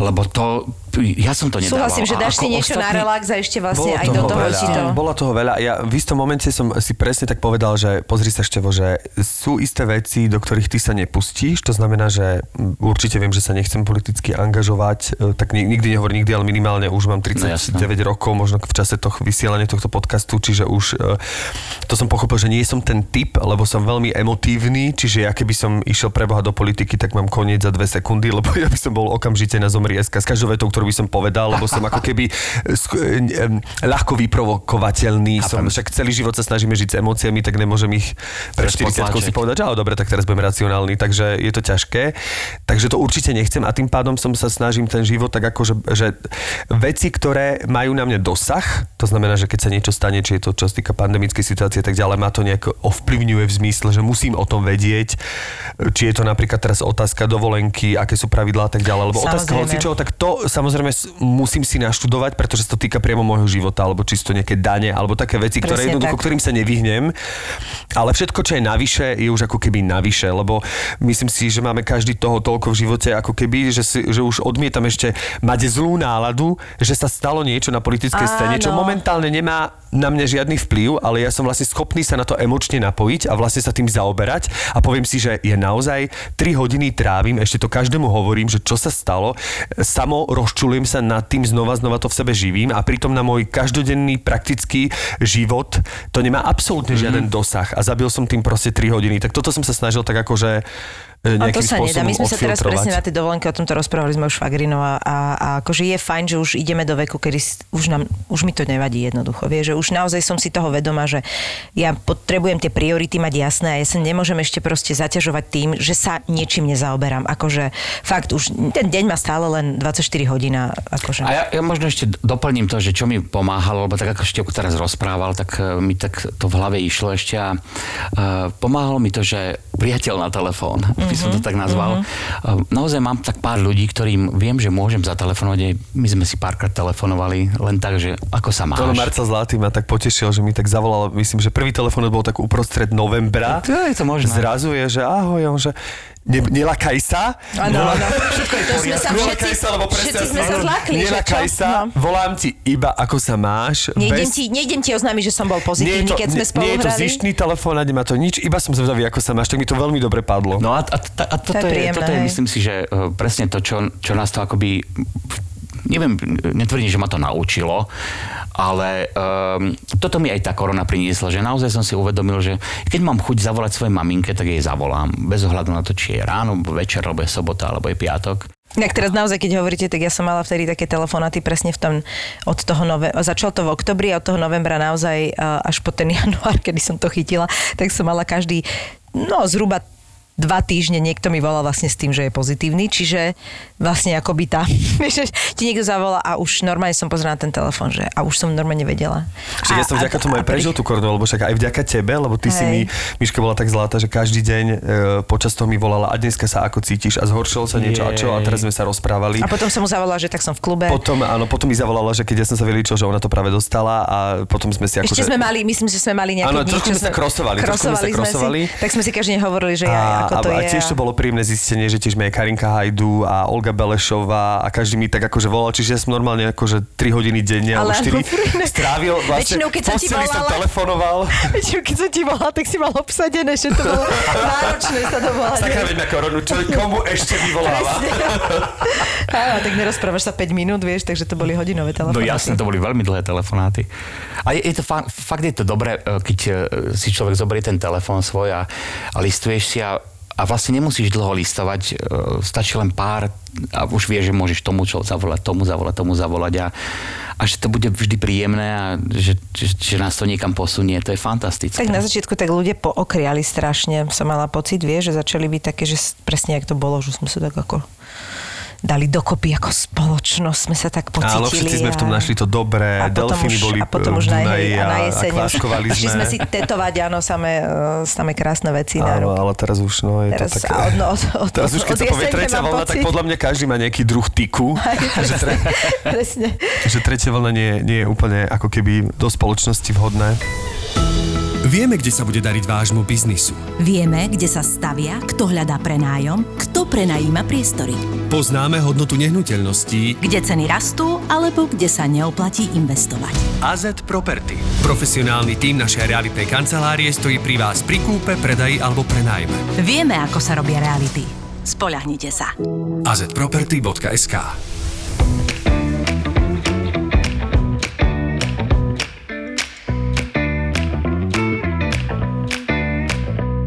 lebo to... Ja som to nedával. Súhlasím, že dáš si niečo na relax a ešte vlastne aj do toho ti to... Bolo toho veľa. Ja v istom momente som si presne tak povedal, že pozri sa, Števo, že sú isté veci, do ktorých ty sa nepustíš. To znamená, že určite viem, že sa nechcem politicky angažovať. Tak nikdy nehovorím nikdy, ale minimálne už mám 39 rokov, možno v čase vysielania tohto podcastu, čiže už to som pochopil, že nie som ten typ, lebo som veľmi emotívny, čiže ja keby som išiel preboha do politiky, tak mám koniec za 2 sekundy, lebo ja by som bol okamžite na zomri.sk s každou vetou, ktorú by som povedal, lebo som ako keby ľahko vyprovokovateľný. Však celý život sa snažíme žiť s emóciami, tak nemôžem ich pre 40 si povedať, že áno, dobre, tak teraz budem racionálny, takže je to ťažké. Takže to určite nechcem a tým pádom som sa snažím ten život tak ako, že veci, ktoré majú na mňa dosah, to znamená, že keď sa niečo stane, či je to čo sa týka pandemickej situácie, tak ďalej ma to nejak ovplyvňuje v zmysle, že musím o tom vedieť, či je to napríklad teraz otázka dovolenky, aké sú pravidlá tak ďalej, lebo otázka hocičoho, tak to samozrejme musím si naštudovať, pretože sa to týka priamo môjho života, alebo čisto nejaké dane, alebo také veci, ktoré jednoducho, ktorým sa nevyhnem. Ale všetko, čo je navyše, je už ako keby navyše, lebo myslím si, že máme každý toho toľko v živote, ako keby, že už odmietam ešte mať zlú náladu, že sa stalo niečo na politickej scéne, čo momentálne nemá na mňa žiadny vplyv, ale ja som vlastne schopný sa na to emočne napojiť a vlastne sa tým zaoberať a poviem si, že je naozaj 3 hodiny trávim, ešte to každému hovorím, že čo sa stalo, samo rozčulujem sa nad tým, znova to v sebe živím a pritom na môj každodenný praktický život to nemá absolútne žiaden dosah a zabil som tým proste 3 hodiny. Tak toto som sa snažil tak akože a to sa nedá. My sme sa teraz presne na tej dovolenke o tomto rozprávali s mojou švagrinou a akože je fajn, že už ideme do veku, kedy už mi to nevadí jednoducho. Vieš, že už naozaj som si toho vedomá, že ja potrebujem tie priority mať jasné a ja sa nemôžem ešte proste zaťažovať tým, že sa niečím nezaoberám. Akože fakt už ten deň má stále len 24 hodín. Akože. A ja možno ešte doplním to, že čo mi pomáhalo, lebo tak ako Števko teraz rozprával, tak mi tak to v hlave išlo ešte a pomáhalo mi to, že priateľ na telefón. by som to tak nazval. Naozaj mám tak pár ľudí, ktorým viem, že môžem zatelefonovať. My sme si párkrát telefonovali len tak, že ako sa máš. To Marcel Zlatý ma tak potešil, že mi tak zavolal, myslím, že prvý telefon bol tak uprostred novembra. To je to možné. Zrazu je, že ahoj, ja že nelakaj sa. Všetko je to poriadku. Nelakaj sa, lebo presne nelakaj sa, volám ti iba ako sa máš. Nejdem ti oznámiť, že som bol pozitívny, keď sme spolu hrali. Nie je to zištný telefón, nemá to nič, iba som zvedavý, ako sa máš, tak mi to veľmi dobre padlo. No a toto je, myslím si, že presne to, čo nás to akoby, neviem, netvrdím, že ma to naučilo, ale toto mi aj tá korona priniesla, že naozaj som si uvedomil, že keď mám chuť zavolať svojej maminke, tak jej zavolám. Bez ohľadu na to, či je ráno, večer, alebo je sobota, alebo je piatok. Tak teraz naozaj, keď hovoríte, tak ja som mala vtedy také telefonáty presne v tom, začalo to v oktobri a od toho novembra naozaj až po ten január, kedy som to chytila, tak som mala každý, zhruba 2 týždne niekto mi volal vlastne s tým, že je pozitívny, čiže vlastne akoby ti niekto zavolal a už normálne som pozerala na ten telefón, že a už som normálne vedela. Však ja som vďaka tomu aj prežil tú koronu, lebo však aj vďaka tebe, lebo ty si mi, Miška bola tak zlatá, že každý deň počas toho mi volala a dneska sa ako cítiš a zhoršilo sa niečo a teraz sme sa rozprávali. A potom som mu zavolala, že tak som v klube. Potom mi zavolala, že keď ja som sa vyličil, že ona to práve dostala a potom sme si ako ešte sme mali nejaké dni, čo sme krosovali. Tak sme si každý hovorili, že ja a tiež to bolo príjemné zistenie, že tiež mi aj Karinka Hajdu a Olga Belešová a každý mi tak akože volal, čiže ja som normálne akože 3 hodiny denne alebo 4 strávil vlastne, posteli som telefonoval. Väčšinou keď som ti volala, tak si mal obsadené, že to bolo náročné sa dovolať. Sakra, veď na koronu, čo komu ešte vyvoláva? Áno, tak nerozprávaš sa 5 minút, vieš, takže to boli hodinové telefonáty. No jasne, to boli veľmi dlhé telefonáty. A je to fakt je to dobré, keď si človek zoberie ten telefón svoj a listuješ si a vlastne nemusíš dlho listovať, stačí len pár a už vieš, že môžeš tomu zavolať a že to bude vždy príjemné a že nás to niekam posunie, to je fantastické. Tak na začiatku tak ľudia pookriali strašne, som mala pocit, vieš, že začali byť také, že presne jak to bolo, že sme sa tak ako dali dokopy ako spoločnosť, sme sa tak pocítili. Áno, všetci sme v tom našli to dobré, delfíny boli v Dunaji a kváškovali sme. Šli sme si tetovať, áno, samé krásne veci na ruky. Ale teraz už, je teraz, to také... Teraz už, keď sa povie tretia vlna, tak podľa mňa každý má nejaký druh tiku. Presne. Že tretia vlna nie je úplne ako keby do spoločnosti vhodné. Vieme, kde sa bude dariť vášmu biznisu. Vieme, kde sa stavia, kto hľadá prenájom, kto prenajíma priestory. Poznáme hodnotu nehnuteľností, kde ceny rastú, alebo kde sa neoplatí investovať. AZ Property. Profesionálny tím našej realitnej kancelárie stojí pri vás pri kúpe, predaji alebo prenájme. Vieme, ako sa robia reality. Spoľahnite sa. azproperty.sk.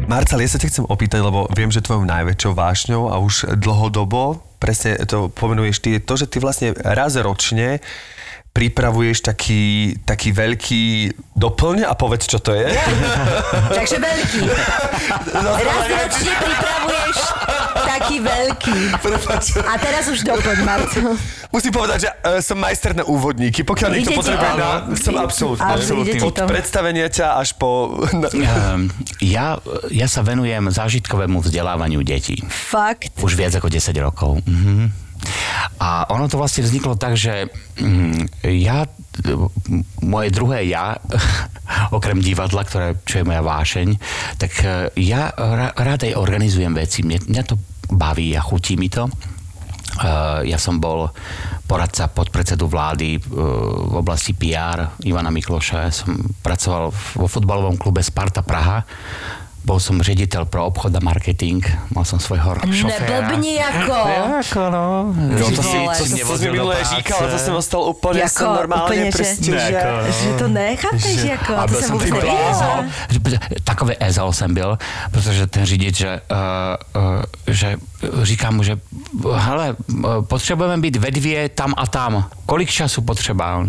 Marcel, ja sa ťa chcem opýtať, lebo viem, že tvojou najväčšou vášňou a už dlhodobo, presne to pomenuješ ty, je to, že ty vlastne raz ročne pripravuješ taký veľký doplň a povedz, čo to je. Takže veľký. Raz ročne pripravuješ taký veľký. A teraz už doplň, Marcel. Musím povedať, že som majster na úvodníky. Pokiaľ niekto potrebuje som absolútny. Od predstavenia ťa až po... Ja sa venujem zážitkovému vzdelávaniu detí. Fakt? Už viac ako 10 rokov. Mhm. A ono to vlastne vzniklo tak, že moje druhé ja, okrem divadla, čo je moja vášeň, tak ja rád aj organizujem veci. Mňa to baví a chutí mi to. Ja som bol poradca podpredsedu vlády v oblasti PR Ivana Mikloša. Ja som pracoval vo futbalovom klube Sparta Praha. Bol som riaditeľ pro obchod a marketing. Mal som svojho šoféra. Neblbni ako. Jako, to si nevozil do práce. Ale to som ostal úplne, jako, som normálne prestil. Že to nechápeš, jako. A to som vôbec nevedel. Takové ezel som byl, pretože ten řidič, že říká mu, že hele, potřebujeme být ve 2 tam a tam. Kolik času potřeba?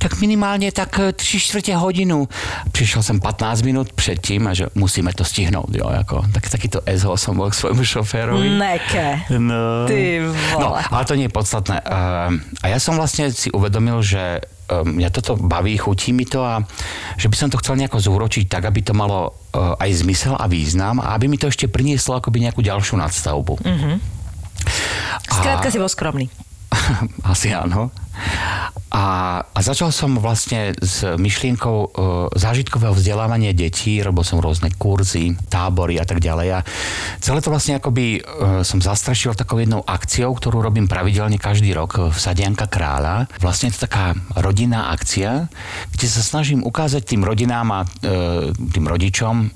Tak minimálně tak 3/4 hodinu. Přišel jsem 15 minut předtím a že musíme to stihnout, jo, jako. Tak takýto SHO som bol k svojmu šoférovi. Neke. No. Ty vole. No, ale to nie je podstatné. A ja som vlastne si uvedomil, že mňa toto baví, chutí mi to a že by som to chcel nejako zúročiť tak, aby to malo aj zmysel a význam a aby mi to ešte prinieslo akoby nejakú ďalšiu nadstavbu. Mm-hmm. Skrátka si bol skromný. Asi áno. A začal som vlastne s myšlienkou zážitkového vzdelávania detí, robil som rôzne kurzy, tábory a tak ďalej. A celé to vlastne akoby som zastrašil takou jednou akciou, ktorú robím pravidelne každý rok v Sad Janka Kráľa. Vlastne je to taká rodinná akcia, kde sa snažím ukázať tým rodinám a tým rodičom,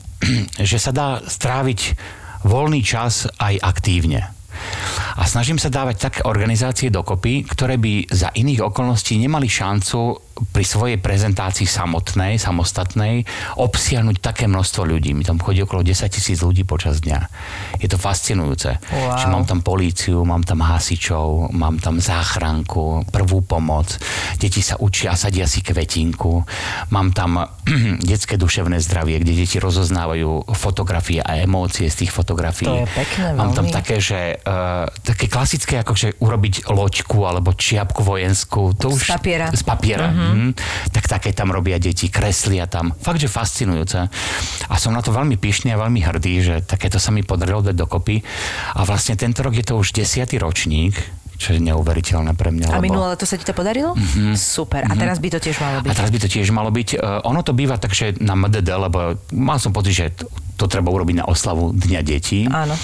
že sa dá stráviť voľný čas aj aktívne. A snažím sa dávať také organizácie dokopy, ktoré by za iných okolností nemali šancu pri svojej prezentácii samostatnej, obsiahnuť také množstvo ľudí. Mi tam chodí okolo 10,000 ľudí počas dňa. Je to fascinujúce. Wow. Že mám tam políciu, mám tam hasičov, mám tam záchranku, prvú pomoc. Deti sa učia, sadia si kvetinku. Mám tam detské duševné zdravie, kde deti rozoznávajú fotografie a emócie z tých fotografií. To je pekné. Mám tam také, že také klasické, akože urobiť loďku alebo čiapku vojenskú. To už z papiera. Uh-huh. Tak také tam robia deti, kreslia tam. Fakt, že fascinujúce. A som na to veľmi pyšný a veľmi hrdý, že takéto sa mi podarilo dať dokopy. A vlastne tento rok je to už 10. ročník, čo je neuveriteľné pre mňa. A minulé leto sa ti to podarilo? Mm-hmm. Super. A teraz by to tiež malo byť. Ono to býva tak, že na MDD, lebo mal som pocit, že to treba urobiť na oslavu Dňa detí. Áno.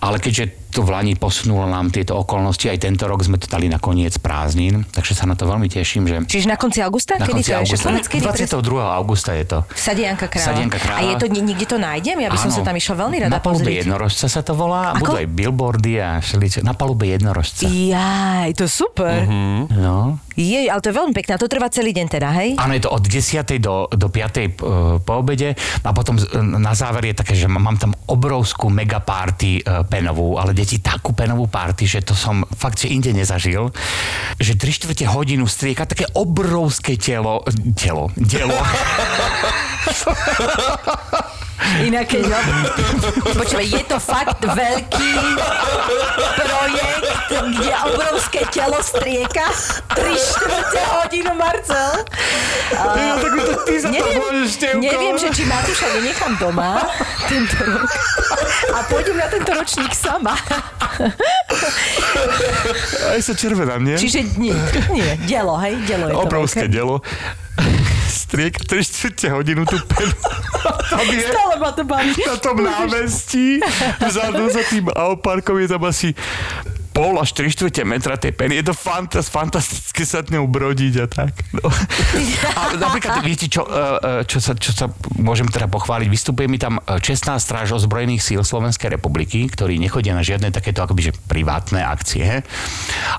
Ale keďže to v Lani posunulo nám tieto okolnosti, aj tento rok sme to dali na koniec prázdnin, takže sa na to veľmi teším. Že... Čiže na konci augusta? Na konci augusta. 22. augusta je to. V Sade Janka Kráľa. A je to, niekde to nájdem? Ja by som sa tam išla veľmi rada pozrieť. Na palube jednorožca sa to volá. Ako? Budú aj billboardy a všeličo. Na palube jednorožca. Jaj, to super. Uh-huh. No. Jej, ale to je veľmi pekné. A to trvá celý deň teda, hej? Áno, je to od 10. do 5. po obede. A potom na záver je také, že mám tam obrovskú mega party penovú, ale deti takú penovú party, že to som fakt že inde nezažil, že 3/4 hodinu strieka také obrovské dielo. Inak je to... Počúvaj, je to fakt veľký projekt, kde obrovské telo strieka 3/4 hodinu, Marcel. Neviem, že či Matúša vynechám doma tento rok a pôjdem na tento ročník sama. Aj sa červená, nie? Čiže nie, dielo, hej? Dielo je to. Obrovské dielo. Striek 3/4 hodinu tu penu. Stále ma to baví. Na tom námestí, vzadu za tým Alparkom je tam asi 0,5 až 3/4 metra tej peny. Je to fantastické sa tňou brodiť a tak. No. A napríklad, viete, čo sa môžem teda pochváliť, vystupuje mi tam čestná stráž ozbrojených síl Slovenskej republiky, ktorí nechodia na žiadne takéto akoby, že privátne akcie.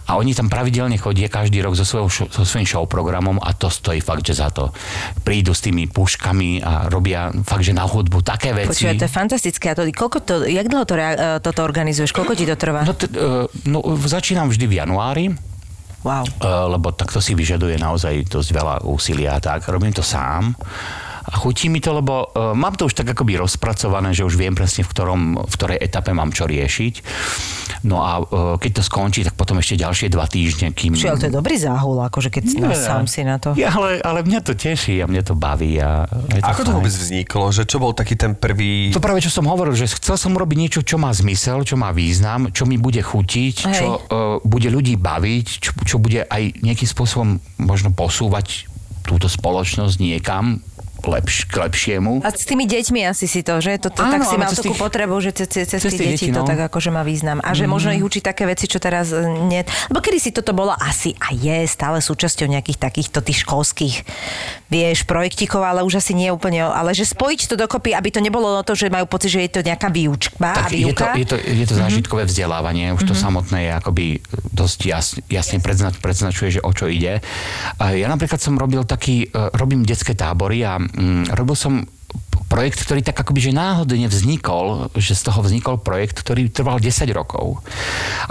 A oni tam pravidelne chodia každý rok so svojím show programom a to stojí fakt, že za to. Prídu s tými puškami a robia fakt, že na hudbu také veci. Počúva, to je fantastické. A to, jak dlho toto organizuješ? Koľko ti to trvá? No, začínam vždy v januári. Wow. Lebo takto si vyžaduje naozaj dosť veľa úsilia a tak. Robím to sám. A chutí mi to, lebo mám to už tak akoby rozpracované, že už viem presne, v ktorej etape mám čo riešiť. No a keď to skončí, tak potom ešte ďalšie 2 týždne, kým... Čiže, ale to je dobrý záhul, akože keď sám si na to... Ja, ale mňa to teší a mňa to baví. Ako to vôbec vzniklo? Že čo bol taký ten prvý... To práve, čo som hovoril, že chcel som robiť niečo, čo má zmysel, čo má význam, čo mi bude chutiť, čo bude ľudí baviť, čo bude aj nejakým spôsobom možno posúvať túto spoločnosť niekam k lepšiemu. A s tými deťmi asi si to, že? Áno, tak si mal takú potrebu, že cez tie deti to tak akože má význam. A že možno ich učiť také veci, čo teraz nie... Lebo kedy si toto bola asi a je stále súčasťou nejakých takýchto tých školských, vieš, projektíkov, ale už asi nie úplne, ale že spojiť to dokopy, aby to nebolo to, že majú pocit, že je to nejaká výučba a výuka. Je to zážitkové vzdelávanie, už to samotné je akoby dosť jasne predznačuje, že o čo ide. Ja napríklad som robím detské tábory a robil som projekt, ktorý tak akoby že náhodne vznikol, že z toho vznikol projekt, ktorý trval 10 rokov.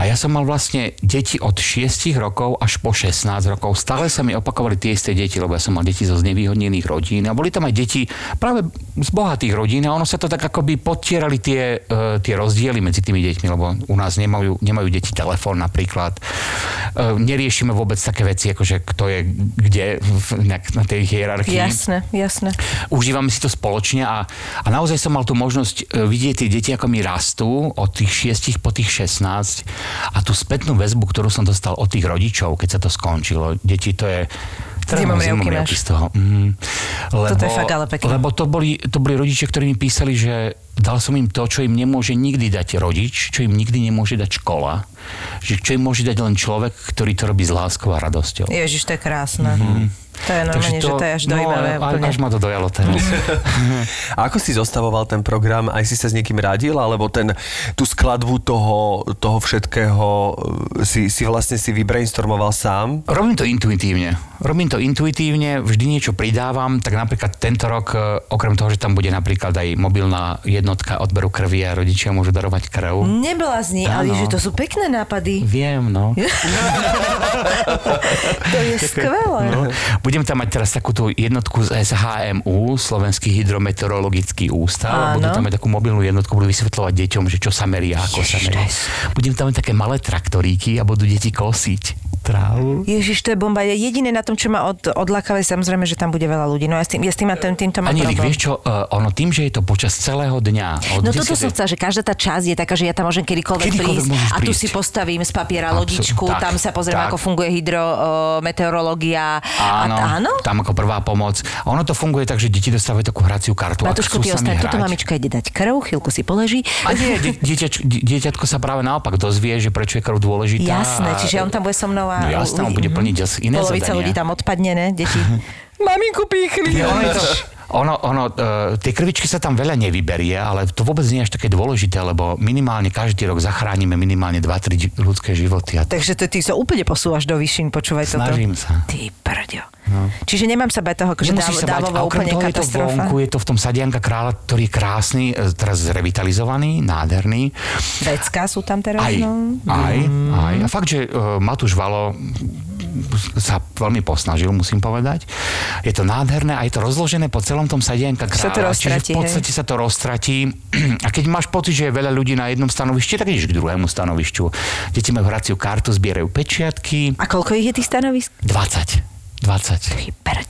A ja som mal vlastne deti od 6 rokov až po 16 rokov. Stále sa mi opakovali tie isté deti, lebo ja som mal deti zo znevýhodnených rodín a boli tam aj deti práve z bohatých rodín a ono sa to tak akoby podtierali tie rozdiely medzi tými deťmi, lebo u nás nemajú deti telefón napríklad. Neriešime vôbec také veci, akože kto je kde na tej hierarchii. Jasné. Užívame si to spoločne a naozaj som mal tú možnosť vidieť tie deti, ako mi rastú od tých 6 po tých 16 a tú spätnú väzbu, ktorú som dostal od tých rodičov, keď sa to skončilo. Deti, to je zimom riavky z toho. Lebo, to je fakt ale pekné. Lebo to boli rodičia, ktorí mi písali, že dal som im to, čo im nemôže nikdy dať rodič, čo im nikdy nemôže dať škola, že čo im môže dať len človek, ktorý to robí s láskou a radosťou. Ježiš, to je krásne. To je normálne, že to je až dojímavé. Až ma to dojalo teraz. A ako si zostavoval ten program? Aj si sa s niekým radil? Alebo tú skladbu toho všetkého si vlastne vybrainstormoval sám? Robím to intuitívne, vždy niečo pridávam. Tak napríklad tento rok, okrem toho, že tam bude napríklad aj mobilná jednotka odberu krvi a rodičia môžu darovať krv. Neblázni, ale že to sú pekné nápady. Viem, no. To je skvelé. No. Budem tam mať teraz takú tú jednotku z SHMÚ, Slovenský hydrometeorologický ústav. Budú tam mať takú mobilnú jednotku, budú vysvetľovať deťom, že čo sa meria, ako sa meria. Budem tam mať také malé traktoríky a budú deti kosiť trávu. Ježiš, to je bomba. Jediné na tom, čo ma odlákavé, samozrejme, že tam bude veľa ľudí. No ja s týmto mám problém. Vieš čo, ono tým, že je to počas celého dňa. No toto som chcela, že každá tá časť je taká, že ja tam môžem kedykoľvek prísť a tu si postavím z papiera lodičku, tam sa pozriem, ako funguje hydrometeorológia. Áno, tam ako prvá pomoc. A ono to funguje tak, že deti dostávajú takú hraciu kartu. Matušku, ty ostaň, tuto mamička ide dať krv, chvíľku si poleží. A nie, dieťatko sa práve naopak dozvie, že prečo je krv dôležitá. Jasné, čiže on tam bude so mnou a jasné, on bude plniť iné zadania. Polovica ľudí tam odpadne, ne, deti? Maminku píchli. Tie krvičky sa tam veľa nevyberie, ale to vôbec nie je až také dôležité, lebo minimálne každý rok zachránime minimálne 2-3 ľudské životy. Takže ty sa úplne posúvaš do výšin, počúvaj toto. Snažím sa. Ty prďo. No. Čiže nemám sa bať toho, že dávová úplne katastrofa. Vonku, je to v tom Sad Janka Kráľa, ktorý je krásny, teraz zrevitalizovaný, nádherný. Vecká sú tam teraz. Aj. A fakt, že Matúš Valo sa veľmi posnažil, musím povedať. Je to nádherné a je to rozložené po celom tom Sad Janka Kráľa. Čiže v podstate sa to roztratí. A keď máš pocit, že je veľa ľudí na jednom stanovišti, tak ideš k druhému stanovišťu. Deti majú hraciu kartu, zbierajú pečiatky. A koľko ich je tých stanovisk? 20.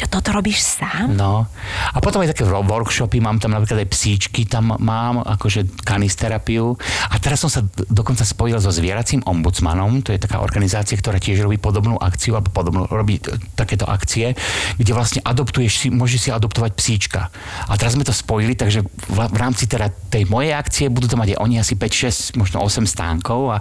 Toto robíš sám? No. A potom aj také workshopy, mám tam napríklad aj psíčky, tam mám akože kanisterapiu. A teraz som sa dokonca spojil so zvieracím ombudsmanom, to je taká organizácia, ktorá tiež robí podobnú akciu, alebo robí takéto akcie, kde vlastne môžeš si adoptovať psíčka. A teraz sme to spojili, takže v rámci teda tej mojej akcie budú tam mať aj oni asi 5, 6, možno 8 stánkov a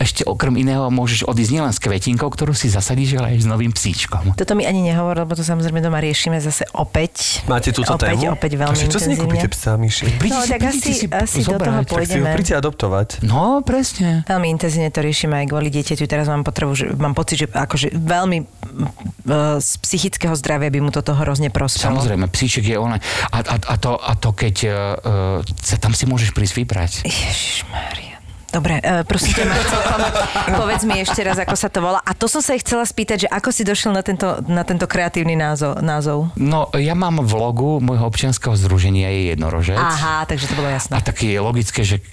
ešte okrem iného môžeš odísť nielen s kvetinkou, ktorú si zasadíš, ale aj s novým psíčkom. Toto mi ani nehovor, lebo to samozrejme doma riešime zase opäť. Máte túto tému? Opäť veľmi intenzívne. Čo si nekúpite psa, Myši? No, tak asi do toho pôjdeme. Tak si príďte adoptovať. No, presne. Veľmi intenzívne to riešime aj kvôli dieťaťu. Teraz mám pocit, že akože veľmi z psychického zdravia by mu toto hrozne prospelo. Samozrejme, psíček je ona. A to keď sa tam si môžeš prísť vybrať. Ježišmária. Dobre, prosím ťa, Marcel, povedz mi ešte raz, ako sa to volá. A to som sa ich chcela spýtať, že ako si došiel na tento kreatívny názov? No, ja mám v logu môjho občianskeho združenia je jednorožec. Aha, takže to bolo jasné. A tak je logické, že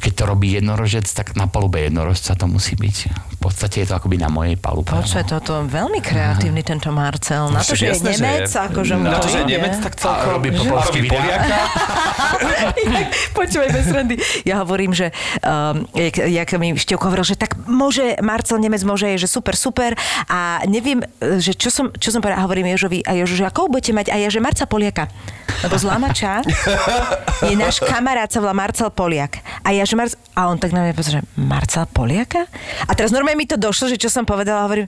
keď to robí jednorožec, tak na palube jednorožca to musí byť. V podstate je to akoby na mojej palube. Počkaj, toto veľmi kreatívny tento Marcel. Na to, že je Nemec, akože mu to ide. Na to, že je Nemec, tak celkom robí popolský Poliaka. Počúvaj, bez randy. Ja hovorím, že jak mi Števko hovoril, že tak môže, Marcel Nemec môže, že super a neviem, že čo som povedal, hovorím Jožovi a Jožo, že ako budete mať a ja, že Marca Poliaka, lebo z Lamača je náš kamarát, sa volá Marcel Poliak a ja, že a on tak na mňa pozrie, Marcel Poliaka? A teraz normálne mi to došlo, že čo som povedala, hovorím,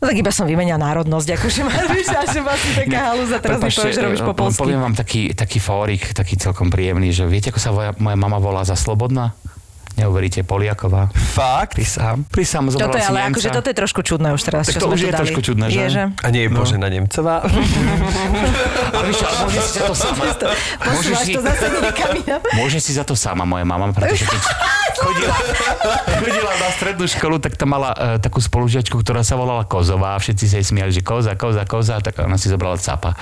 no tak iba som vymenil národnosť, akože máš asi taká halúza, teraz mi povieš, že robíš po polsky. Poviem vám taký fórik, taký celkom príjemný, že viete, ako sa moja mama volá za Slobodná? neuveríte, Poliaková. Fakt? Prisám zobrala si Nemca. Ale akože toto je trošku čudné už teraz, tak čo sme tu dali. To už je trošku čudné, že? A nie je Božena Nemcová. A víš, môžeš si za to sama. Posúvaš to zase niekam inam. Môžeš si za to sama, moja mama, pretože keď chodila na strednú školu, tak tam mala takú spolužiačku, ktorá sa volala Kozová a všetci sa jej smiali, že Koza, tak ona si zobrala Capa.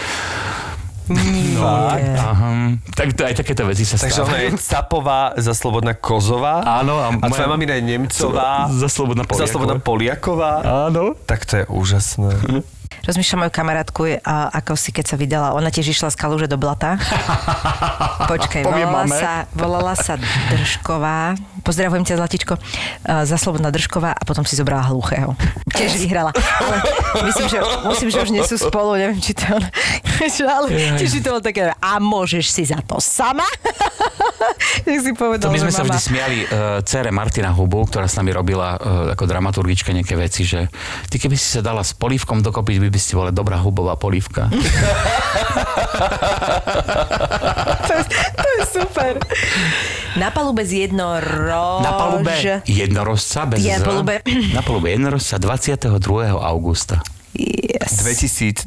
No, aha. Tak to, aj takéto veci sa stávajú. Takže ona je Capová za slobodná Kozová. Áno. A tvoja mamina je Nemcová za slobodná Poliaková. Áno. Tak to je úžasné. Rozmýšľam, moju kamarátku, ako si keď sa vydala, ona tiež išla z Kaluže do Blata. Počkej, volala sa Držková. Pozdravujem ťa, Zlatičko. Za slobodná Držková a potom si zobrala Hluchého. Tiež vyhrala. Ale myslím, že už nie sú spolu, neviem, či to ona... Ale tiež to bolo také, a môžeš si za to sama? Tak si povedala, to my sme sa vždy smiali dcére Martina Hubu, ktorá s nami robila ako dramaturgička nejaké veci, že ty keby si sa dala s polívkom dokopiť, by ste bola dobrá hubová polívka. To je super. Na palube z jednorož... Na palube jednorozca 22. augusta. Yes.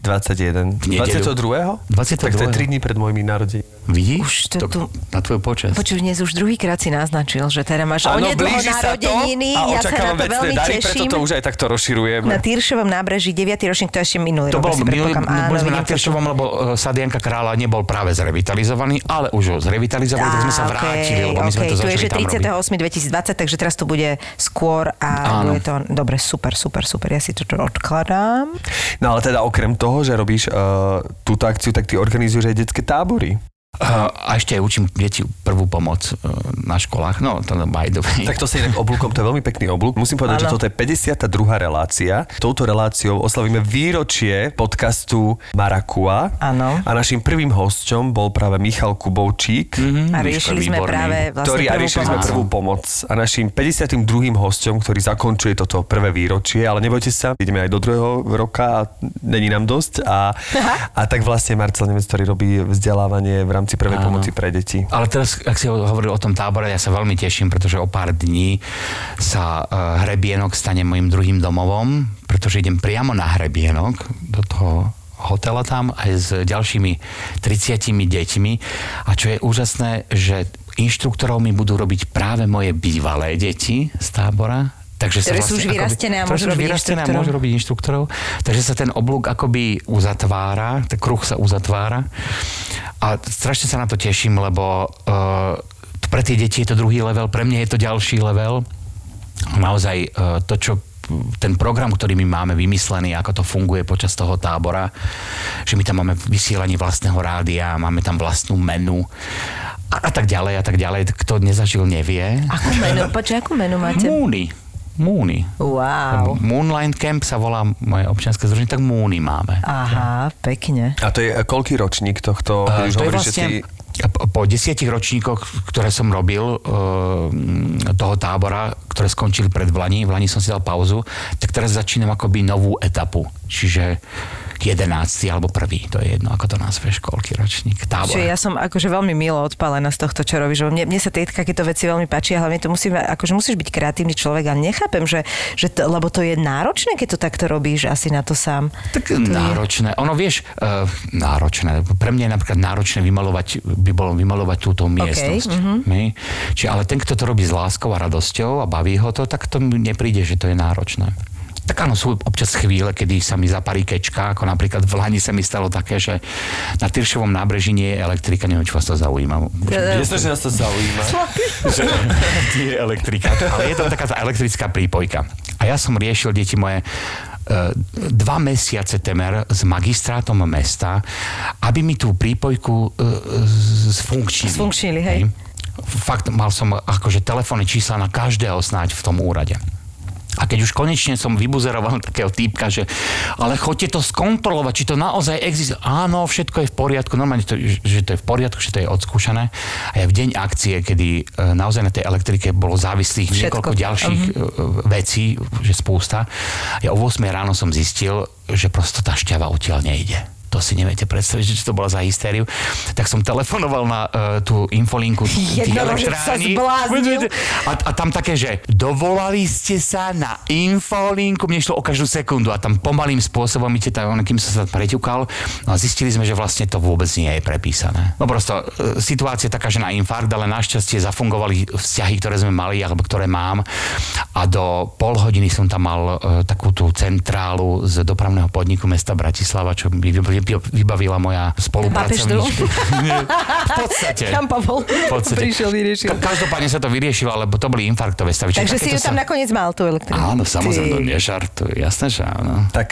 2021. 22. Tak to je 3 dní pred môjmi narodeninami. Vidíš? Na tvoju počas. Počuť, dnes už druhýkrát si naznačil, že teda máš onedlho narodeniny. Ja sa na to veľmi teším. Preto to už aj takto rozširujeme. Na Tyršovom nábreží 9. ročník, to ešte minulý rok. To bolo minulý, boli sme na Tyršovom, lebo Sad Janka Kráľa nebol práve zrevitalizovaný, ale už ho zrevitalizovali, tak sme sa vrátili, lebo my sme to začali tam robiť. To je 38. 2020, takže teraz to bude skôr a bude to dobre, super. Ja si to odkladám. No ale teda okrem toho, že robíš túto akciu, tak ty organizuješ aj detské tábory. A ešte aj učím deti prvú pomoc na školách. No, to by the way. Tak to si inak oblúkom, to je veľmi pekný oblúk. Musím povedať, že toto je 52. relácia. Touto reláciou oslavíme výročie podcastu Marakua. Áno. A našim prvým hosťom bol práve Michal Kubovčík. A riešili sme práve prvú pomoc. A našim 52. hosťom, ktorý zakončuje toto prvé výročie, ale nebojte sa, ideme aj do druhého roka a není nám dosť. A tak vlastne Marcel Nemec, ktorý robí vzdelávanie v rámci prvej pomoci pre deti. Ale teraz, ak si hovoril o tom tábore, ja sa veľmi teším, pretože o pár dní sa Hrebienok stane mojim druhým domovom, pretože idem priamo na Hrebienok do toho hotela tam aj s ďalšími 30 deťmi. A čo je úžasné, že inštruktorov mi budú robiť práve moje bývalé deti z tábora, takže ktoré sú už vyrastené a môžu robiť inštruktorov. Takže sa ten oblúk akoby uzatvára, ten kruh sa uzatvára. A strašne sa na to teším, lebo pre tie deti je to druhý level, pre mňa je to ďalší level. Naozaj to, čo ten program, ktorý my máme vymyslený, ako to funguje počas toho tábora, že my tam máme vysielanie vlastného rádia, máme tam vlastnú menu a tak ďalej. Kto nezažil, nevie. Akú menu máte? Moony. Wow. Moonline Camp sa volá moje občianske združenie, tak Moony máme. Aha, pekne. A to je koľký ročník tohto? To hovorí, vlastne... že ty... Po 10 ročníkoch, ktoré som robil toho tábora, ktoré skončili pred v Lani som si dal pauzu, tak teraz začínam akoby novú etapu. Čiže 11. alebo 1. To je jedno, ako to nazveš, koľký ročník tábora. Čiže ja som akože veľmi milo odpálená z tohto, čo robíš. Mne sa takéto veci veľmi páčia, hlavne to musíš byť kreatívny človek, ale nechápem, že lebo to je náročné, keď to takto robíš asi na to sám. Tak to náročné. Je... Ono vieš, náročné. Pre mňa je napríklad náročné vymalovať túto miestnosť. Okay, Čiže ale ten, kto to robí s láskou a radosťou a baví ho to, tak to nepríde, že to je náročné. Tak áno, sú občas chvíle, kedy sa mi zaparí kečka, ako napríklad v Lani sa mi stalo také, že na Tyršovom nábreží nie je elektrika, neviem, čo vás to zaujíma. Že nás to zaujíma. Že nie je elektrika. Ale je to taká tá elektrická prípojka. A ja som riešil, deti moje, 2 mesiace temer s magistrátom mesta, aby mi tú prípojku zfunkčnili. Zfunkčnili, hej. Fakt, mal som akože telefónne čísla na každého snáď v tom úrade. A keď už konečne som vybuzeroval takého týpka, že ale choďte to skontrolovať, či to naozaj existuje. Áno, všetko je v poriadku, normálne, že to je v poriadku, že to je odskúšané. A ja v deň akcie, kedy naozaj na tej elektrike bolo závislých niekoľko ďalších vecí, že spústa, ja o 8 ráno som zistil, že prosto tá šťava odtiaľ nejde. To to si neviete predstaviť, že čo to bola za hystériu. Tak som telefonoval na tú infolinku tých elektrární. A tam také, že dovolali ste sa na infolinku, mne šlo o každú sekundu a tam pomalým spôsobom mi teda, kým som sa preťukal, no a zistili sme, že vlastne to vôbec nie je prepísané. No prosto, situácia taká, že na infarkt, ale našťastie zafungovali vzťahy, ktoré sme mali, alebo ktoré mám a do pol hodiny som tam mal takú tú centrálu z dopravného podniku mesta Bratislava, čo mi vybavila moja spolupracovníčka. V podstate. Tam Pavol prišiel, vyriešil. Každopádne sa to vyriešilo, lebo to boli infarktové stavy. Takže si ju tam nakoniec mal, tú elektriku. Áno, samozrejme, nešartuj, jasné, že áno. Tak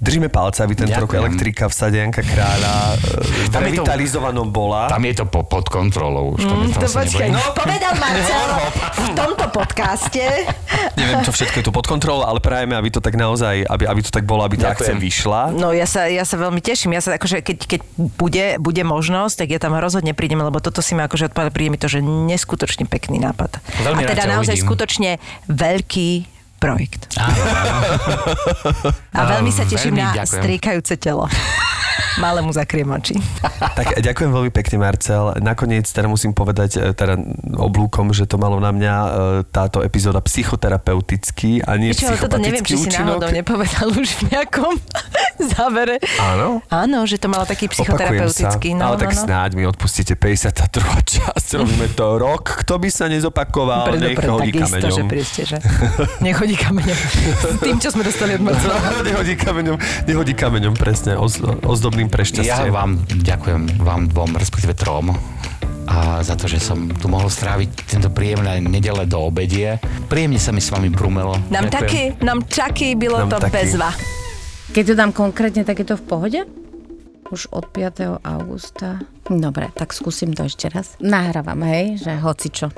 držíme palce, aby tento rok elektrika v Sade Janka Kráľa revitalizovanom bola. Tam je to pod kontrolou. Už to počkaj, povedal Marcel v tomto podcaste. Neviem, čo všetko je tu pod kontrolou, ale prajeme, aby to tak naozaj, aby to tak bolo, aby tá akcia vyšla. No ja sa veľmi teším. Ja sa akože, keď bude možnosť, tak ja tam rozhodne prídem, lebo toto si ma akože odpadá, príde mi to, že neskutočne pekný nápad. Veľmi a teda naozaj uvidím. Skutočne veľký projekt. A veľmi sa teším na striekajúce telo. Malému zakriem oči. Tak ďakujem veľmi pekne, Marcel. Nakoniec teda musím povedať teda oblúkom, že to malo na mňa táto epizóda psychoterapeutický a nie psychopatický účinok. Toto neviem, či si náhodou nepovedal už v nejakom závere. Áno? Áno, že to malo taký psychoterapeutický. No, ale tak snáď mi odpustíte 52. časť. Robíme to rok. Kto by sa nezopakoval? Nech hodí kameňom. Že preste, že? Nech hodí kameňom. S tým, čo sme dostali od Marcela. Nehodí kameňom, presne. Ozdobným pre šťastie. Ja vám ďakujem, vám dvom, respektíve trom, a za to, že som tu mohol stráviť tento príjemné nedele do obedie. Príjemne sa mi s vami brumelo. Nám taký bylo nám to taký. Bezva. Keď to dám konkrétne, tak je to v pohode? Už od 5. augusta. Dobre, tak skúsim to ešte raz. Nahrávam, hej, že hocičo.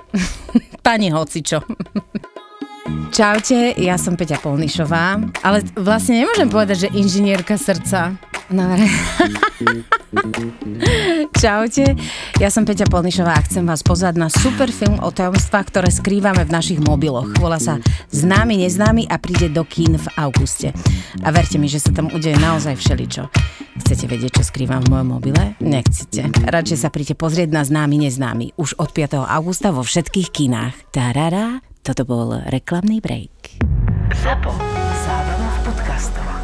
Pani hocičo. Čaute, ja som Peťa Polnišová, ale vlastne nemôžem povedať, že inžinierka srdca. Dobre. Čaute, ja som Peťa Polnišová a chcem vás pozvať na super film o tajomstvách, ktoré skrývame v našich mobiloch. Volá sa Známi, neznámi a príde do kín v auguste. A verte mi, že sa tam udeje naozaj všeličo. Chcete vedieť, čo skrývam v mojom mobile? Nechcete. Radšej sa príďte pozrieť na Známi, neznámi. Už od 5. augusta vo všetkých kinách. Tarara, toto bol reklamný break. Zábava v podcastoch.